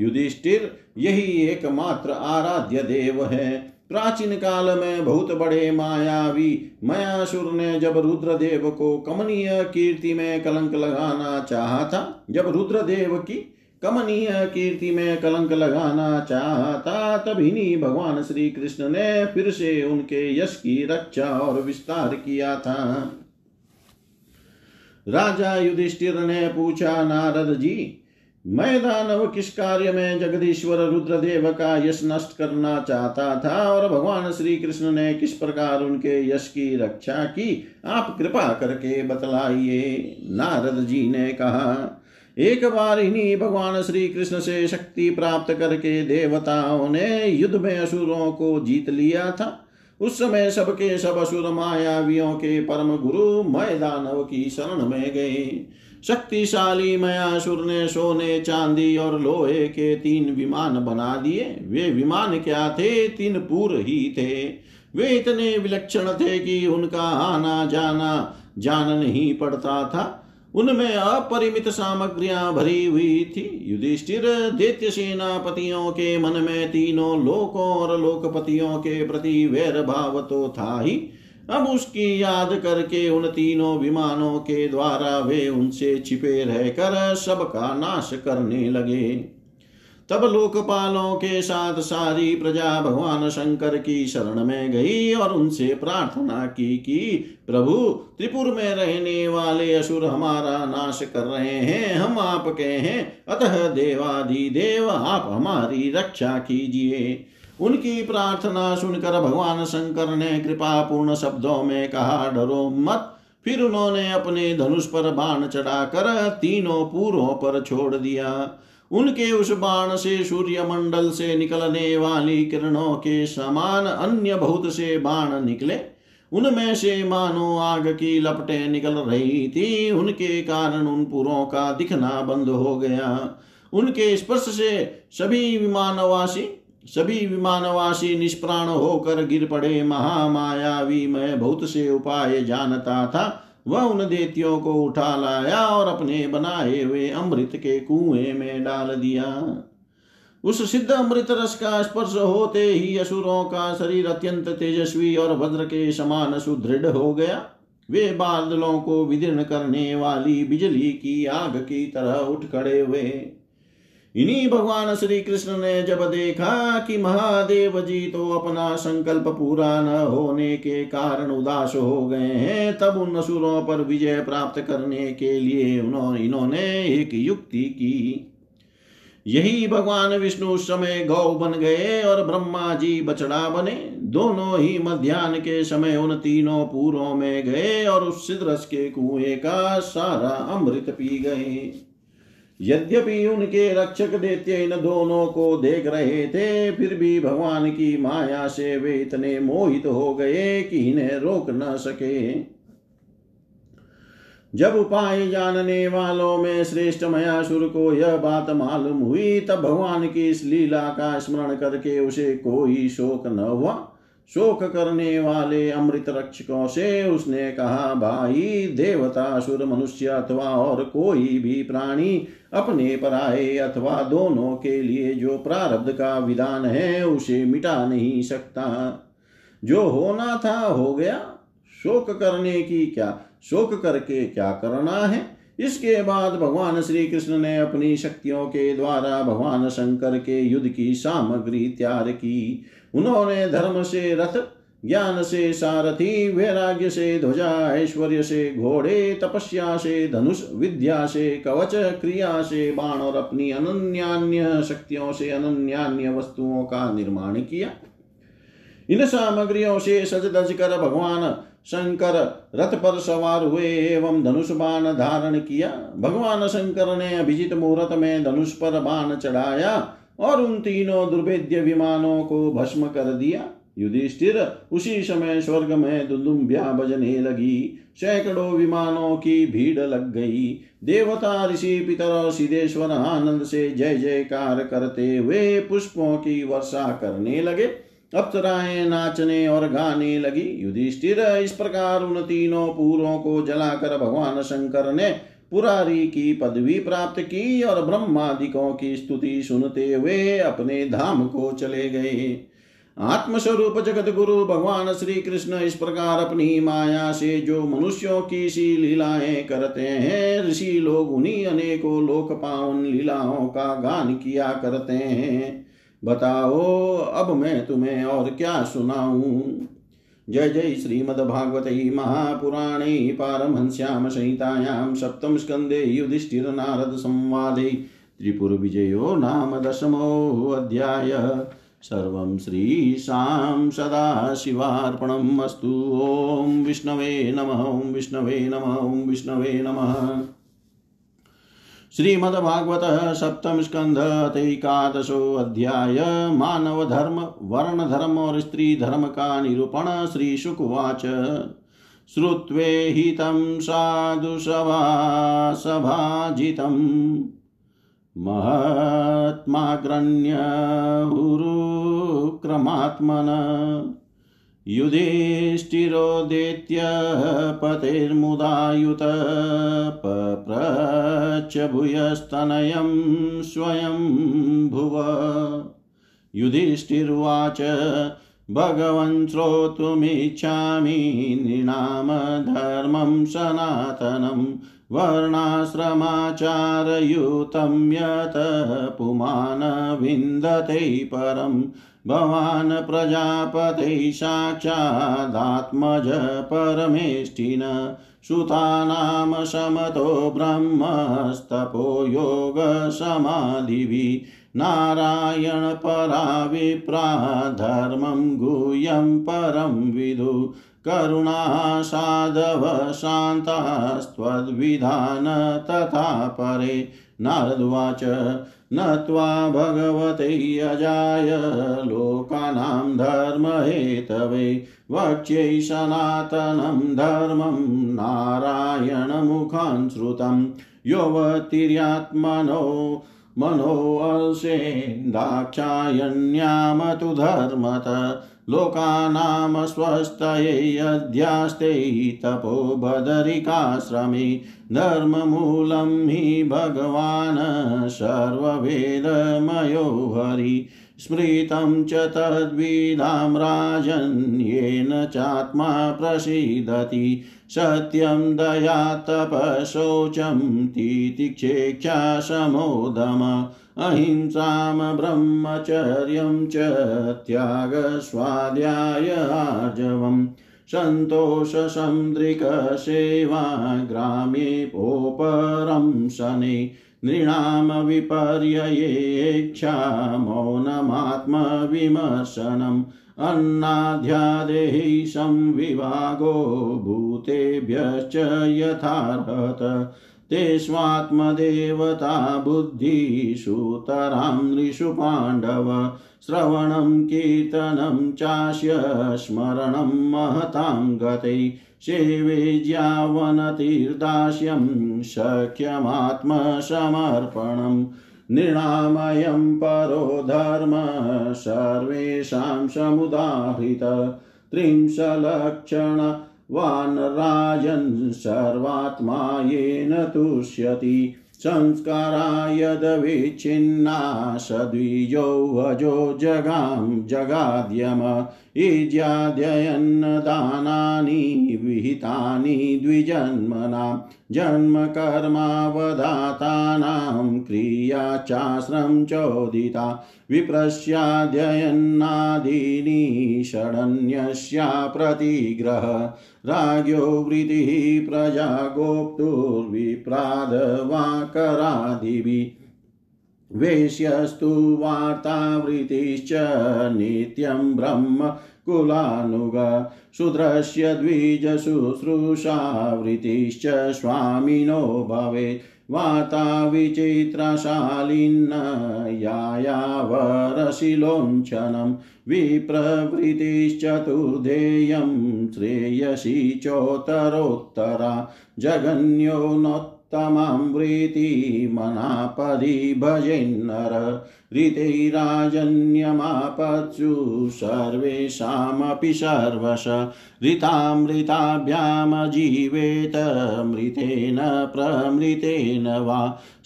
युधिष्ठिर, यही एकमात्र आराध्य देव है। प्राचीन काल में बहुत बड़े मायावी मयासुर ने जब रुद्रदेव को कमनीय कीर्ति में कलंक लगाना चाहा था, तब इन्हीं भगवान श्री कृष्ण ने फिर से उनके यश की रक्षा और विस्तार किया था। राजा युधिष्ठिर ने पूछा, नारद जी, मैं दानव किस कार्य में जगदीश्वर रुद्रदेव का यश नष्ट करना चाहता था और भगवान श्री कृष्ण ने किस प्रकार उनके यश की रक्षा की, आप कृपा करके बतलाइए। नारद जी ने कहा, एक बार इन्हीं भगवान श्री कृष्ण से शक्ति प्राप्त करके देवताओं ने युद्ध में असुरों को जीत लिया था। उस समय सबके सब असुर मायावियों के परम गुरु मय दानव की शरण में गए। शक्तिशाली मयासुर ने सोने, चांदी और लोहे के 3 विमान बना दिए। वे विमान क्या थे, 3 पुर ही थे। वे इतने विलक्षण थे कि उनका आना जाना जान नहीं पड़ता था। उनमें अपरिमित सामग्रियां भरी हुई थी। युधिष्ठिर दैत्य सेनापतियों के मन में तीनों लोकों और लोकपतियों के प्रति वैर भाव तो था ही, अब उसकी याद करके उन तीनों विमानों के द्वारा वे उनसे छिपे रहकर सबका नाश करने लगे। तब लोकपालों के साथ सारी प्रजा भगवान शंकर की शरण में गई और उनसे प्रार्थना की कि प्रभु, त्रिपुर में रहने वाले असुर हमारा नाश कर रहे हैं, हम आपके हैं, अतः देवाधिदेव आप हमारी रक्षा कीजिए। उनकी प्रार्थना सुनकर भगवान शंकर ने कृपापूर्ण शब्दों में कहा, डरो मत। फिर उन्होंने अपने धनुष पर बाण चढ़ाकर तीनों पूर्वों पर छोड़ दिया। उनके उस बाण से सूर्यमंडल से निकलने वाली किरणों के समान अन्य बहुत से बाण निकले। उनमें से मानो आग की लपटें निकल रही थी। उनके कारण उन पुरों का दिखना बंद हो गया। उनके स्पर्श से सभी विमानवासी निष्प्राण होकर गिर पड़े। महामायावी मैं बहुत से उपाय जानता था, वह उन दैत्यों को उठा लाया और अपने बनाए हुए अमृत के कुएं में डाल दिया। उस सिद्ध अमृत रस का स्पर्श होते ही असुरों का शरीर अत्यंत तेजस्वी और वज्र के समान सुदृढ़ हो गया। वे बादलों को विदीर्ण करने वाली बिजली की आग की तरह उठ खड़े हुए। इन्हीं भगवान श्री कृष्ण ने जब देखा कि महादेव जी तो अपना संकल्प पूरा न होने के कारण उदास हो गए हैं, तब उन असुरों पर विजय प्राप्त करने के लिए इन्होंने एक युक्ति की। यही भगवान विष्णु उस समय गौ बन गए और ब्रह्मा जी बछड़ा बने। दोनों ही मध्याह्न के समय उन तीनों पूरों में गए और उस सिद्धरस के कुएं का सारा अमृत पी गए। यद्यपि उनके रक्षक दैत्य इन दोनों को देख रहे थे, फिर भी भगवान की माया से वे इतने मोहित हो गए कि इन्हें रोक न सके। जब उपाय जानने वालों में श्रेष्ठ मयासुर को यह बात मालूम हुई, तब भगवान की इस लीला का स्मरण करके उसे कोई शोक न हुआ। शोक करने वाले अमृत रक्षकों से उसने कहा, भाई, देवता, असुर, मनुष्य अथवा और कोई भी प्राणी अपने पराये अथवा दोनों के लिए जो प्रारब्ध का विधान है उसे मिटा नहीं सकता। जो होना था हो गया, शोक करके क्या करना है। इसके बाद भगवान श्री कृष्ण ने अपनी शक्तियों के द्वारा भगवान शंकर के युद्ध की सामग्री तैयार की। उन्होंने धर्म से रथ, ज्ञान से सारथी, वैराग्य से ध्वजा, ऐश्वर्य से घोड़े, तपस्या से धनुष, विद्या से कवच, क्रिया से बाण और अपनी अनन्यान्य शक्तियों से अनन्यान्य वस्तुओं का निर्माण किया। इन सामग्रियों से सज धज कर भगवान शंकर रथ पर सवार हुए एवं धनुष बाण धारण किया। भगवान शंकर ने अभिजित मुहूर्त में धनुष पर बाण चढ़ाया और उन तीनों दुर्भेद्य विमानों को भस्म कर दिया। युधिष्ठिर, उसी समय स्वर्ग में दुदुम्ब्या बजने लगी। सैकड़ों विमानों की भीड़ लग गई। देवता, ऋषि, पितर और सिद्धेश्वर आनंद से जय जयकार करते हुए पुष्पों की वर्षा करने लगे। अप्सराएं नाचने और गाने लगी। युधिष्ठिर, इस प्रकार उन तीनों पूरों को जलाकर भगवान शंकर ने पुरारी की पदवी प्राप्त की और ब्रह्मादिकों की स्तुति सुनते हुए अपने धाम को चले गए। आत्मस्वरूप जगत गुरु भगवान श्री कृष्ण इस प्रकार अपनी माया से जो मनुष्यों की सी लीलाएं करते हैं, ऋषि लोग उन्हीं अनेकों लोक पावन लीलाओं का गान किया करते हैं। बताओ, अब मैं तुम्हें और क्या सुनाऊं। जय जय श्रीमद्भागवते महापुराणे पारमहंस्याम संहितायां सप्तम स्कन्धे युधिष्ठिर नारद संवादे त्रिपुर विजयो नाम दशमो अध्याय। सर्वं श्रीशां सदाशिवार्पणमस्तु। ओम विष्णवे नमः। ओम विष्णवे नमः। ओम विष्णवे नमः। श्रीमद्भागवत सप्तम स्कंध एकादशो अध्याय। मानव धर्म, वर्ण धर्म और स्त्री धर्म का निरूपण। श्री शुकवाच। श्रुत्वे हितं साधु सभाजितं महत्माग्रण्य उरुक्रमात्मन युधिष्ठिरोदित्य पतिर्मुदायुत पप्रच भूयस्तनयं स्वयं भुव। युधिष्ठिर्वाच भगवन् श्रोतुमिच्छामि नृणाम धर्मं सनातनं वर्णाश्रमाचारयुतं यत् पुमान् विन्दते परं। भवान् प्रजापतिः साक्षादात्मज परमेष्ठिन सुतानां समतो ब्रह्मस्तपो योगसमाधिभिः नारायण परा विप्रा धर्मं गुह्यं परं विदु। करुणा साधव शान्तास्त्वद्विधान तथा परे। नारदवाच नत्वा भगवते अजाय लोकानां धर्महेतवे वक्ष्यै सनातनं धर्मं नारायणमुखं श्रुतं। योऽवतिर्यात्मनो मनोऽर्षे दाक्षायण्यामतु धर्मत। लोकानां स्वस्तये अध्यास्ते तपो बदरिकाश्रमे। धर्ममूलं हि भगवान् सर्ववेदमयो हरि। स्मृतं च तद्विदां राजन् येन चात्मा प्रसीदति। सत्यं दया तपशौचं तितिक्षेक्षा समोदम। अहिंसां ब्रह्मचर्यं च त्याग स्वाध्याय आर्जवम्। संतोष संद्रिक सेवा ग्रामे पोपरं शने। नृणाम विपर्ययेच्छा मौनमात्मविमर्शनम्। अन्नाध्यादेहि संविभागो भूतेभ्यश्च यथार्हत। तेष्वात्मदेवता बुद्धिसूतरां नृषु पाण्डव। श्रवणं कीर्तनं चास्य स्मरणं महतां गते। सेवे ज्यावनतीर्दास्यं सख्यमात्मसमर्पणम्। नृणामयं परो धर्म सर्वेषां समुदाहृत। त्रिंशलक्षण वानराजन् सर्वात्मा येन तुष्यति। संस्कारा यद विच्छिन्ना सद्विजो वजो जगाम जगाद्यम। इज्याद्यन्नदानानि विहितानि द्विजन्मनां। जन्मकर्मावधातानां क्रिया चाश्रम चोदिता। विप्रस्याद्यन्नादीनि षडन्यस्या प्रतिग्रह। राज्ञो वृतिः प्रजा गोप्तुर्विप्राद वा करादिवि। वेश्यस्तु वार्तावृतिश्च नित्यं ब्रह्म कुलानुगा। शूद्रस्य द्विजशुश्रूषावृतिश्च स्वामिनो भवेत्। वार्ता विचित्रशालिन्न यायावरशिलोञ्छनं। विप्रवृतिश्चतुर्धेयं श्रेयसी चोत्तरोत्तरा। जगन्यो तमां वृति मनापदि भजेन्नर। ऋतैराजन्यमापत्सु सर्वेषामपि सर्वश। ऋतामृताभ्यां जीवेत मृतेन प्रमृतेन वा।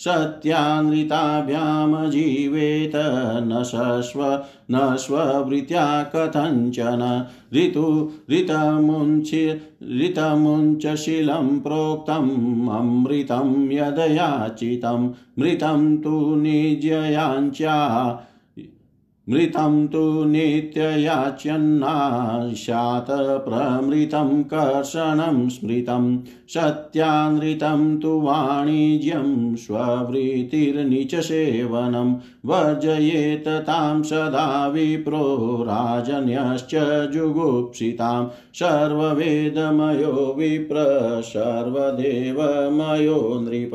सत्यानृताभ्यां जीवेत न शश्व न स्ववृत्या कथञ्चन। ऋतमुञ्चशीलं प्रोक्तम् अमृतं यदयाचितं। मृतं तु नित्ययाच्यन्नाशात् प्रमृतं कर्षणं स्मृतं। सत्यानृतं तु वाणिज्यं स्ववृत्तिर्निचसेवनं। वर्जयेत तां सदा विप्रो राजन्यश्च जुगुप्सितां। सर्ववेदमयो विप्र सर्वदेवमयो नृप।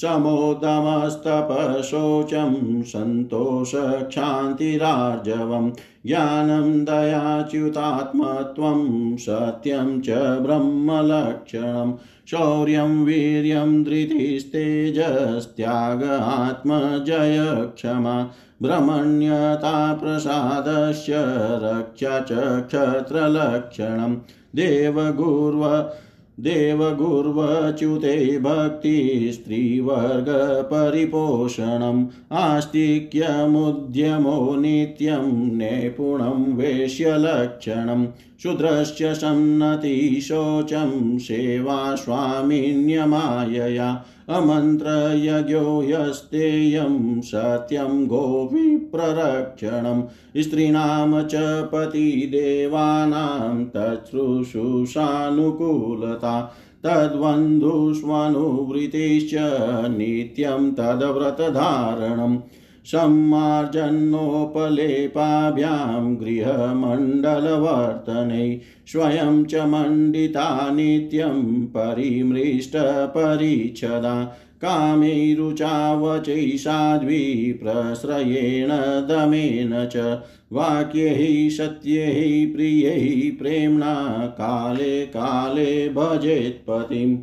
समोदमस्तपशोचं सन्तोषक्षान्तिरार्जवं। ज्ञानं दयाच्युतात्मत्वं सत्यं च ब्रह्मलक्षणं। शौर्यं वीर्यं धृतिस्तेजस्त्याग आत्मजय क्षमा। ब्रह्मण्यता प्रसादस्य रक्षा च क्षत्रलक्षणं देवगुर्वच्युते भक्ति स्त्रीवर्ग परिपोषणम् आस्तिक्यमुद्यमो नित्यं नैपुणं वेश्यलक्षणम् शूद्रस्य सम्नति शोचं सेवा स्वामिन्यमायया अमन्त्रयज्ञो यस्तेयं सत्यं गोविप्ररक्षणं स्त्रीणां च पतिदेवानां तच्छ्रूशुषानुकूलता तद्वन्धुष्वनुवृत्तिश्च नित्यं तद्व्रतधारणम् सम्मार्जन्नोपलेपाभ्यां गृहमण्डलवर्तने स्वयं च मण्डिता नित्यं परिमृष्टपरिच्छदा कामैरुचावचै साध्वी प्रश्रयेण दमेन च वाक्यै सत्यै प्रियै प्रेम्णा काले काले भजेत्पतिम्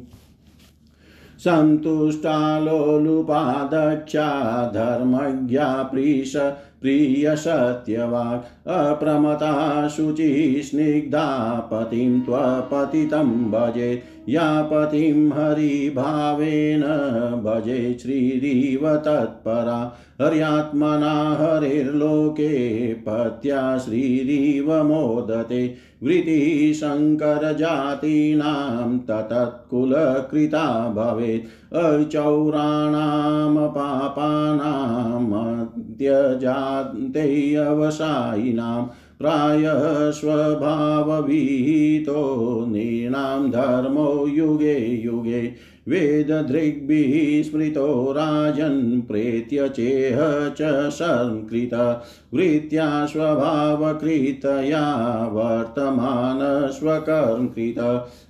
संतुष्टा लोलुपा दक्षा धर्मज्ञा प्रिय सत्यवाक् अप्रमता शुचि स्निग्धा पतिं त्वपतितं भजे या पतिं हरिभावेन भजे श्रीदेव तत्परा हर्यात्मना हरिर्लोके पत्या श्रीदेव मोदते वृत्तिः शंकर जातीनां तत्कुलकृता भवेत् अचौराणां पापानां त्यजान्ते अवसायिनां प्रायः स्वभावविहितो नृणां धर्मो युगे युगे वेददृग्भिः स्मृतो राजन् प्रेत्य चेह च संकृत वृत्त्या स्वभावकृतया वर्तमानस्वकर्मकृत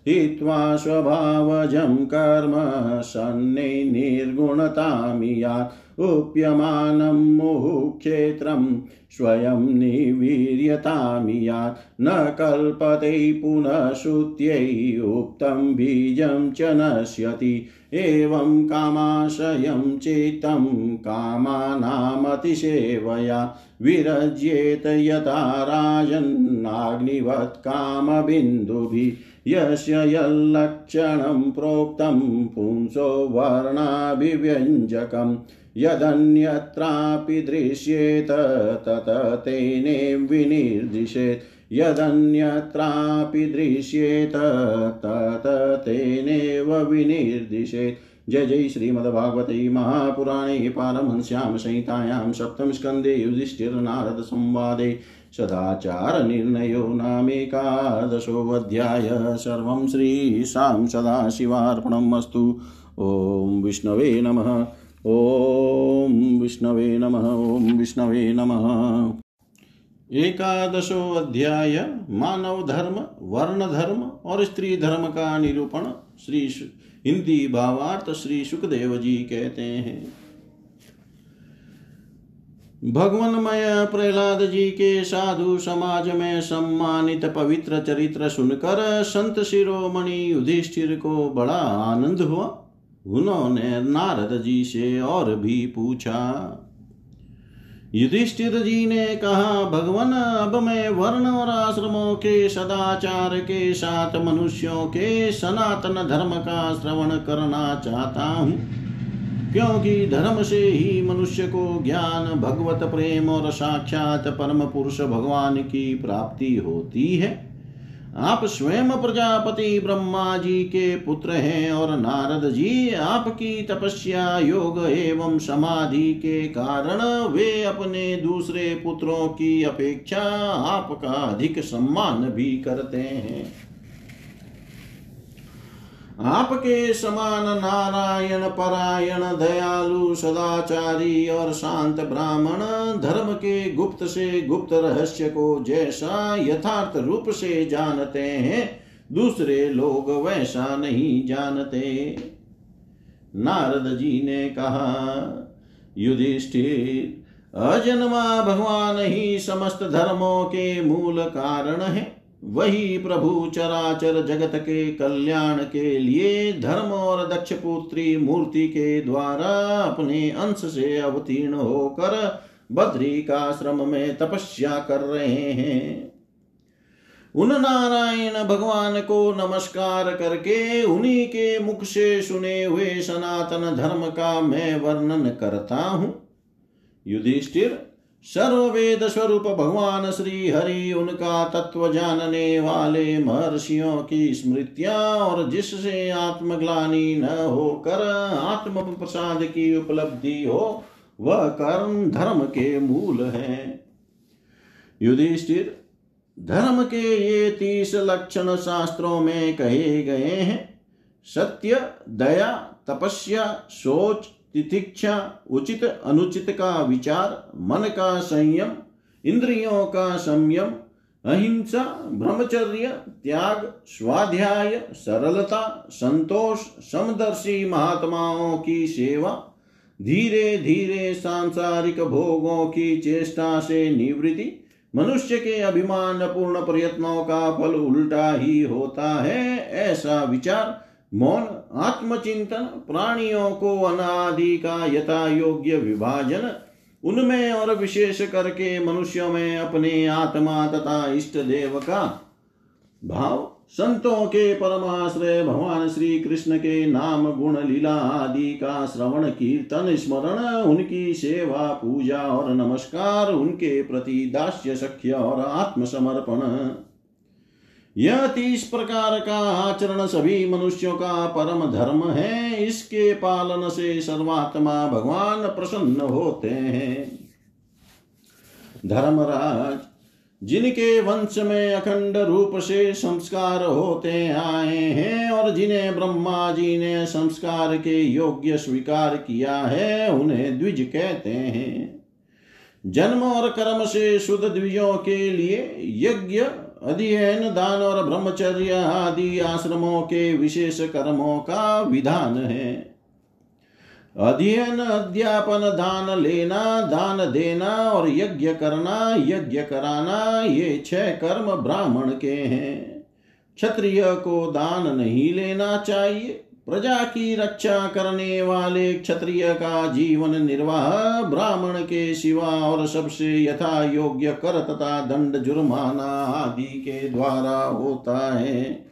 हित्वा स्वभावजं कर्म सन्ने निर्गुणतामियात् उप्यमानं मुहुक्षेत्रं स्वयं निवीर्यतामियात् न कल्पते पुनः श्रुत्यै उक्तं बीजं च नश्यति एवं कामाशयं चेतं कामानामतिसेवया विरज्येत यथा राजन्नाग्निवत् कामबिन्दुभिः यस्य यल्लक्षणं प्रोक्तं पुंसो वर्णाभिव्यञ्जकम् यदन्यत्रापि दृश्येत तत तेने विनिर्दिशेत् यदन्यत्रापि दृश्येत तत तेनेव विनिर्दिशेत्। जय जय श्रीमद्भागवते महापुराणे पारमहंस्यां संहितायां सप्तम स्कन्धे युधिष्ठिर नारद संवादे सदाचार निर्णयो नामेकादशोऽध्यायः। सर्वं श्रीशां सदाशिवार्पणमस्तु। ओम विष्णवे नमः। ओम विष्णवे नमः। ओम विष्णवे नमः। एकादशो अध्याय मानव धर्म, वर्ण धर्म और स्त्री धर्म का निरूपण। श्री हिंदी भावार्थ श्री सुखदेव जी कहते हैं, भगवनमय प्रहलाद जी के साधु समाज में सम्मानित पवित्र चरित्र सुनकर संत शिरोमणि युधिष्ठिर को बड़ा आनंद हुआ। उन्होंने नारद जी से और भी पूछा। युधिष्ठिर जी ने कहा, भगवन अब मैं वर्ण और आश्रमों के सदाचार के साथ मनुष्यों के सनातन धर्म का श्रवण करना चाहता हूँ, क्योंकि धर्म से ही मनुष्य को ज्ञान, भगवत प्रेम और साक्षात परम पुरुष भगवान की प्राप्ति होती है। आप स्वयं प्रजापति ब्रह्मा जी के पुत्र हैं और नारद जी आपकी तपस्या, योग एवं समाधि के कारण वे अपने दूसरे पुत्रों की अपेक्षा आपका अधिक सम्मान भी करते हैं। आपके समान नारायण परायण, दयालु, सदाचारी और शांत ब्राह्मण धर्म के गुप्त से गुप्त रहस्य को जैसा यथार्थ रूप से जानते हैं, दूसरे लोग वैसा नहीं जानते। नारद जी ने कहा, युधिष्ठिर, अजन्मा भगवान ही समस्त धर्मों के मूल कारण है। वही प्रभु चराचर जगत के कल्याण के लिए धर्म और दक्षपुत्री मूर्ति के द्वारा अपने अंश से अवतीर्ण होकर बद्री का आश्रम में तपस्या कर रहे हैं। उन नारायण भगवान को नमस्कार करके उन्हीं के मुख से सुने हुए सनातन धर्म का मैं वर्णन करता हूं। युधिष्ठिर, सर्ववेद स्वरूप भगवान श्री हरि उनका तत्व जानने वाले महर्षियों की स्मृतियां और जिससे आत्मग्लानि न होकर आत्म प्रसाद की उपलब्धि हो वह कर्म धर्म के मूल है। युधिष्ठिर, धर्म के ये 30 लक्षण शास्त्रों में कहे गए हैं। सत्य, दया, तपस्या, शौच, तितिक्षा, उचित अनुचित का विचार, मन का संयम, इंद्रियों का संयम, अहिंसा, ब्रह्मचर्य, त्याग, स्वाध्याय, सरलता, संतोष, समदर्शी महात्माओं की सेवा, धीरे धीरे सांसारिक भोगों की चेष्टा से निवृत्ति। मनुष्य के अभिमान पूर्ण प्रयत्नों का फल उल्टा ही होता है। ऐसा विचार, मौन, आत्मचिंतन, प्राणियों को अनादि का यथा योग्य विभाजन, उनमें और विशेष करके मनुष्यों में अपने आत्मा तथा इष्ट देव का भाव, संतों के परमाश्रय भगवान श्री कृष्ण के नाम गुण लीला आदि का श्रवण, कीर्तन, स्मरण, उनकी सेवा, पूजा और नमस्कार, उनके प्रति दास्य, सख्य और आत्मसमर्पण, यह 30 प्रकार का आचरण सभी मनुष्यों का परम धर्म है। इसके पालन से सर्वात्मा भगवान प्रसन्न होते हैं। धर्मराज, जिनके वंश में अखंड रूप से संस्कार होते आए हैं और जिन्हें ब्रह्मा जी ने संस्कार के योग्य स्वीकार किया है उन्हें द्विज कहते हैं। जन्म और कर्म से शुद्ध द्विजों के लिए यज्ञ, अध्ययन, दान और ब्रह्मचर्य आदि आश्रमों के विशेष कर्मों का विधान है। अध्ययन, अध्यापन, दान लेना, दान देना और यज्ञ करना, यज्ञ कराना, ये 6 कर्म ब्राह्मण के हैं। क्षत्रिय को दान नहीं लेना चाहिए। प्रजा की रक्षा करने वाले क्षत्रिय का जीवन निर्वाह ब्राह्मण के सिवा और सबसे यथा योग्य कर तथा दंड, जुर्माना आदि के द्वारा होता है।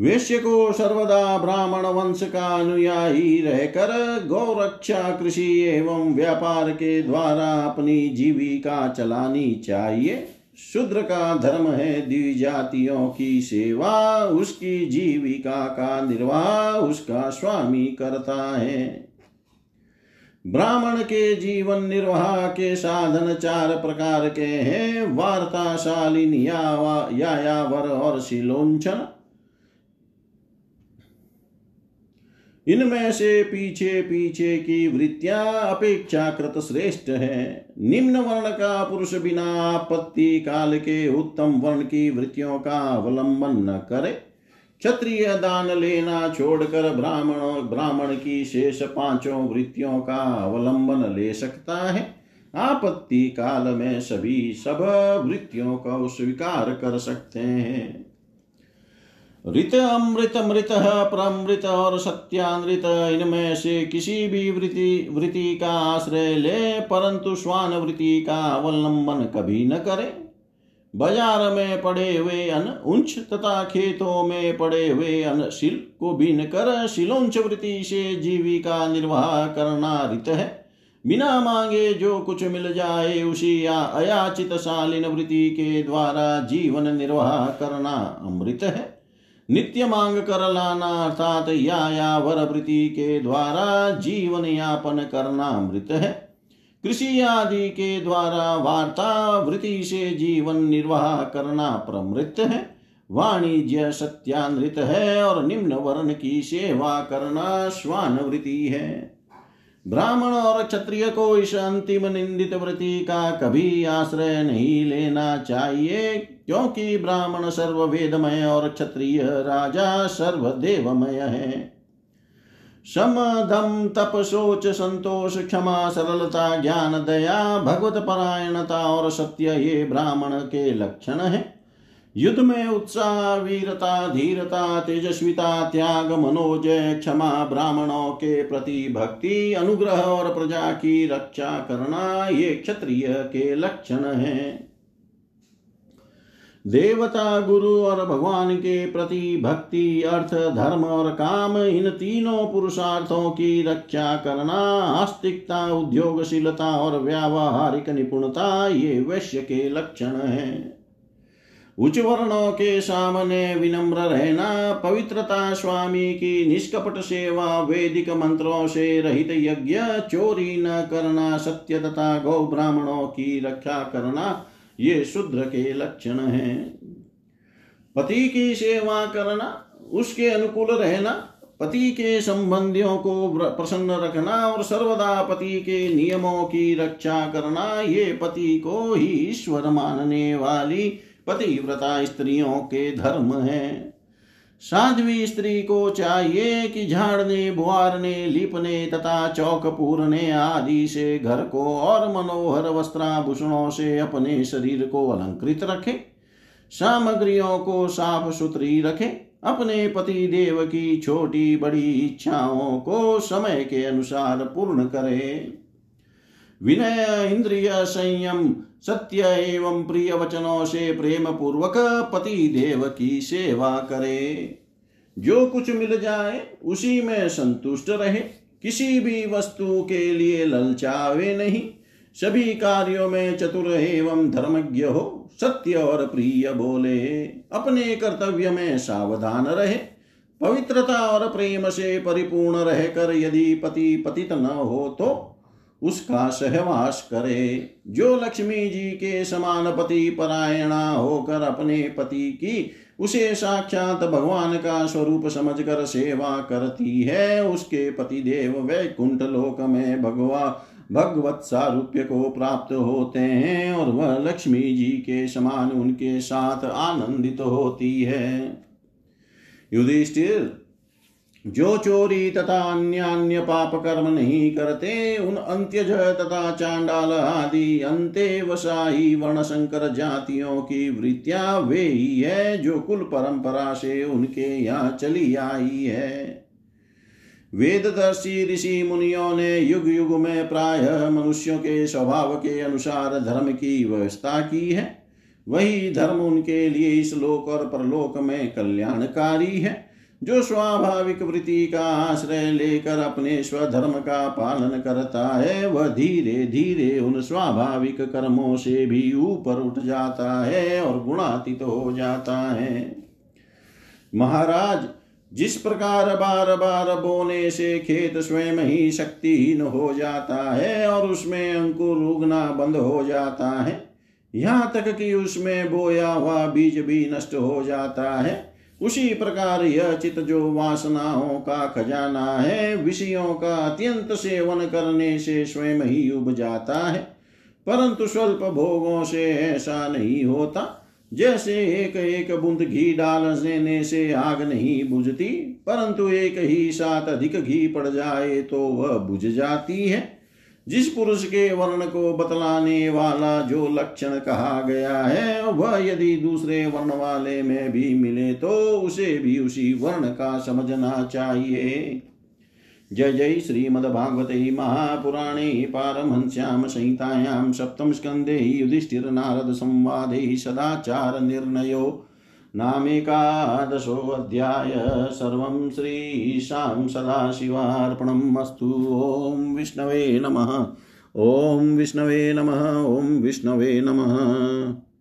वैश्य को सर्वदा ब्राह्मण वंश का अनुयायी रहकर गौरक्षा, कृषि एवं व्यापार के द्वारा अपनी जीविका चलानी चाहिए। शूद्र का धर्म है द्विजातियों की सेवा, उसकी जीविका का निर्वाह उसका स्वामी करता है। ब्राह्मण के जीवन निर्वाह के साधन 4 प्रकार के हैं। वार्ता, शालीन, यायावर और शिलोंचन। इनमें से पीछे पीछे की वृत्तियां अपेक्षाकृत श्रेष्ठ है। निम्न वर्ण का पुरुष बिना आपत्ति काल के उत्तम वर्ण की वृत्तियों का अवलंबन न करे। क्षत्रिय दान लेना छोड़कर ब्राह्मण की शेष 5 वृत्तियों का अवलंबन ले सकता है। आपत्ति काल में सभी सब वृत्तियों का स्वीकार कर सकते हैं। ऋत, अमृत, मृत, प्रमृत और सत्यानृत, इनमें से किसी भी वृत्ति का आश्रय ले, परंतु श्वान वृत्ति का अवलंबन कभी न करे। बाजार में पड़े हुए अन्न, उंच तथा खेतों में पड़े हुए अन्न, शिल को बीन कर शिलोंच वृत्ति से जीविका निर्वाह करना ऋत है। बिना मांगे जो कुछ मिल जाए उसी अयाचित शालीन वृत्ति के द्वारा जीवन निर्वाह करना अमृत है। नित्य मांग कर लाना अर्थात यायावर वृत्ति के द्वारा जीवन यापन करना अमृत है। कृषि आदि के द्वारा वार्ता वृत्ति से जीवन निर्वाह करना प्रमृत है। वाणिज्य सत्यानृत है और निम्न वर्ण की सेवा करना श्वान वृत्ति है। ब्राह्मण और क्षत्रिय को इस अंतिम निंदित वृत्ति का कभी आश्रय नहीं लेना चाहिए, क्योंकि ब्राह्मण सर्ववेदमय और क्षत्रिय राजा सर्वदेवमय है। सम, दम, तप, शोच, संतोष, क्षमा, सरलता, ज्ञान, दया, भगवत परायणता और सत्य ये ब्राह्मण के लक्षण हैं। युद्ध में उत्साह, वीरता, धीरता, तेजस्विता, त्याग, मनोजय, क्षमा, ब्राह्मणों के प्रति भक्ति, अनुग्रह और प्रजा की रक्षा करना ये क्षत्रिय के लक्षण हैं। देवता, गुरु और भगवान के प्रति भक्ति, अर्थ, धर्म और काम, इन तीनों पुरुषार्थों की रक्षा करना, आस्तिकता, उद्योगशीलता और व्यावहारिक निपुणता ये वैश्य के लक्षण हैं। उच्च वर्णों के सामने विनम्र रहना, पवित्रता, स्वामी की निष्कपट सेवा, वैदिक मंत्रों से रहित यज्ञ, चोरी न करना, सत्य तथा गौ ब्राह्मणों की रक्षा करना ये शूद्र के लक्षण हैं। पति की सेवा करना, उसके अनुकूल रहना, पति के संबंधियों को प्रसन्न रखना और सर्वदा पति के नियमों की रक्षा करना ये पति को ही ईश्वर मानने वाली पतिव्रता स्त्रियों के धर्म हैं। साध्वी स्त्री को चाहिए कि झाड़ने, बुआरने, लिपने तथा चौक पूरने आदि से घर को और मनोहर वस्त्राभूषणों से अपने शरीर को अलंकृत रखे, सामग्रियों को साफ सुथरी रखे, अपने पति देव की छोटी बड़ी इच्छाओं को समय के अनुसार पूर्ण करे। विनय, इंद्रिय संयम, सत्य एवं प्रिय वचनों से प्रेम पूर्वक पति देव की सेवा करे। जो कुछ मिल जाए उसी में संतुष्ट रहे, किसी भी वस्तु के लिए ललचावे नहीं, सभी कार्यों में चतुर एवं धर्मज्ञ हो, सत्य और प्रिय बोले, अपने कर्तव्य में सावधान रहे, पवित्रता और प्रेम से परिपूर्ण रहकर यदि पति पतित न हो तो उसका सहवास करे। जो लक्ष्मी जी के समान पति परायणा होकर अपने पति की उसे साक्षात भगवान का स्वरूप समझकर सेवा करती है, उसके पति देव वैकुंठ लोक में भगवत सारूप्य को प्राप्त होते हैं और वह लक्ष्मी जी के समान उनके साथ आनंदित होती है। युधिष्ठिर, जो चोरी तथा अन्य पाप कर्म नहीं करते, उन अंत्यज तथा चांडाल आदि अंतेवसायी वर्ण संकर जातियों की वृत्तियां वे ही है जो कुल परंपरा से उनके यहाँ चली आई है। वेददर्शी ऋषि मुनियों ने युग युग में प्रायः मनुष्यों के स्वभाव के अनुसार धर्म की व्यवस्था की है। वही धर्म उनके लिए इस लोक और परलोक में कल्याणकारी है। जो स्वाभाविक वृत्ति का आश्रय लेकर अपने स्वधर्म का पालन करता है वह धीरे धीरे उन स्वाभाविक कर्मों से भी ऊपर उठ जाता है और गुणातीत हो जाता है। महाराज, जिस प्रकार बार बार बोने से खेत स्वयं ही शक्तिहीन हो जाता है और उसमें अंकुर उगना बंद हो जाता है, यहाँ तक कि उसमें बोया हुआ बीज भी नष्ट हो जाता है, उसी प्रकार यह चित्त जो वासनाओं का खजाना है, विषयों का अत्यंत सेवन करने से स्वयं ही उब जाता है, परंतु स्वल्प भोगों से ऐसा नहीं होता। जैसे एक एक बूंद घी डालने से आग नहीं बुझती, परंतु एक ही साथ अधिक घी पड़ जाए तो वह बुझ जाती है। जिस पुरुष के वर्ण को बतलाने वाला जो लक्षण कहा गया है वह यदि दूसरे वर्ण वाले में भी मिले तो उसे भी उसी वर्ण का समझना चाहिए। जय जय श्रीमद्भागवते महापुराणे पारमहंस्याम संहितायां सप्तम स्कन्धे युधिष्ठिर नारद संवादे सदाचार निर्णयो नामेकादशोऽध्याय। सर्वं श्रीशां सदाशिवार्पणमस्तु। ओं विष्णवे नमः, ओं विष्णवे नमः, ओं विष्णवे नमः।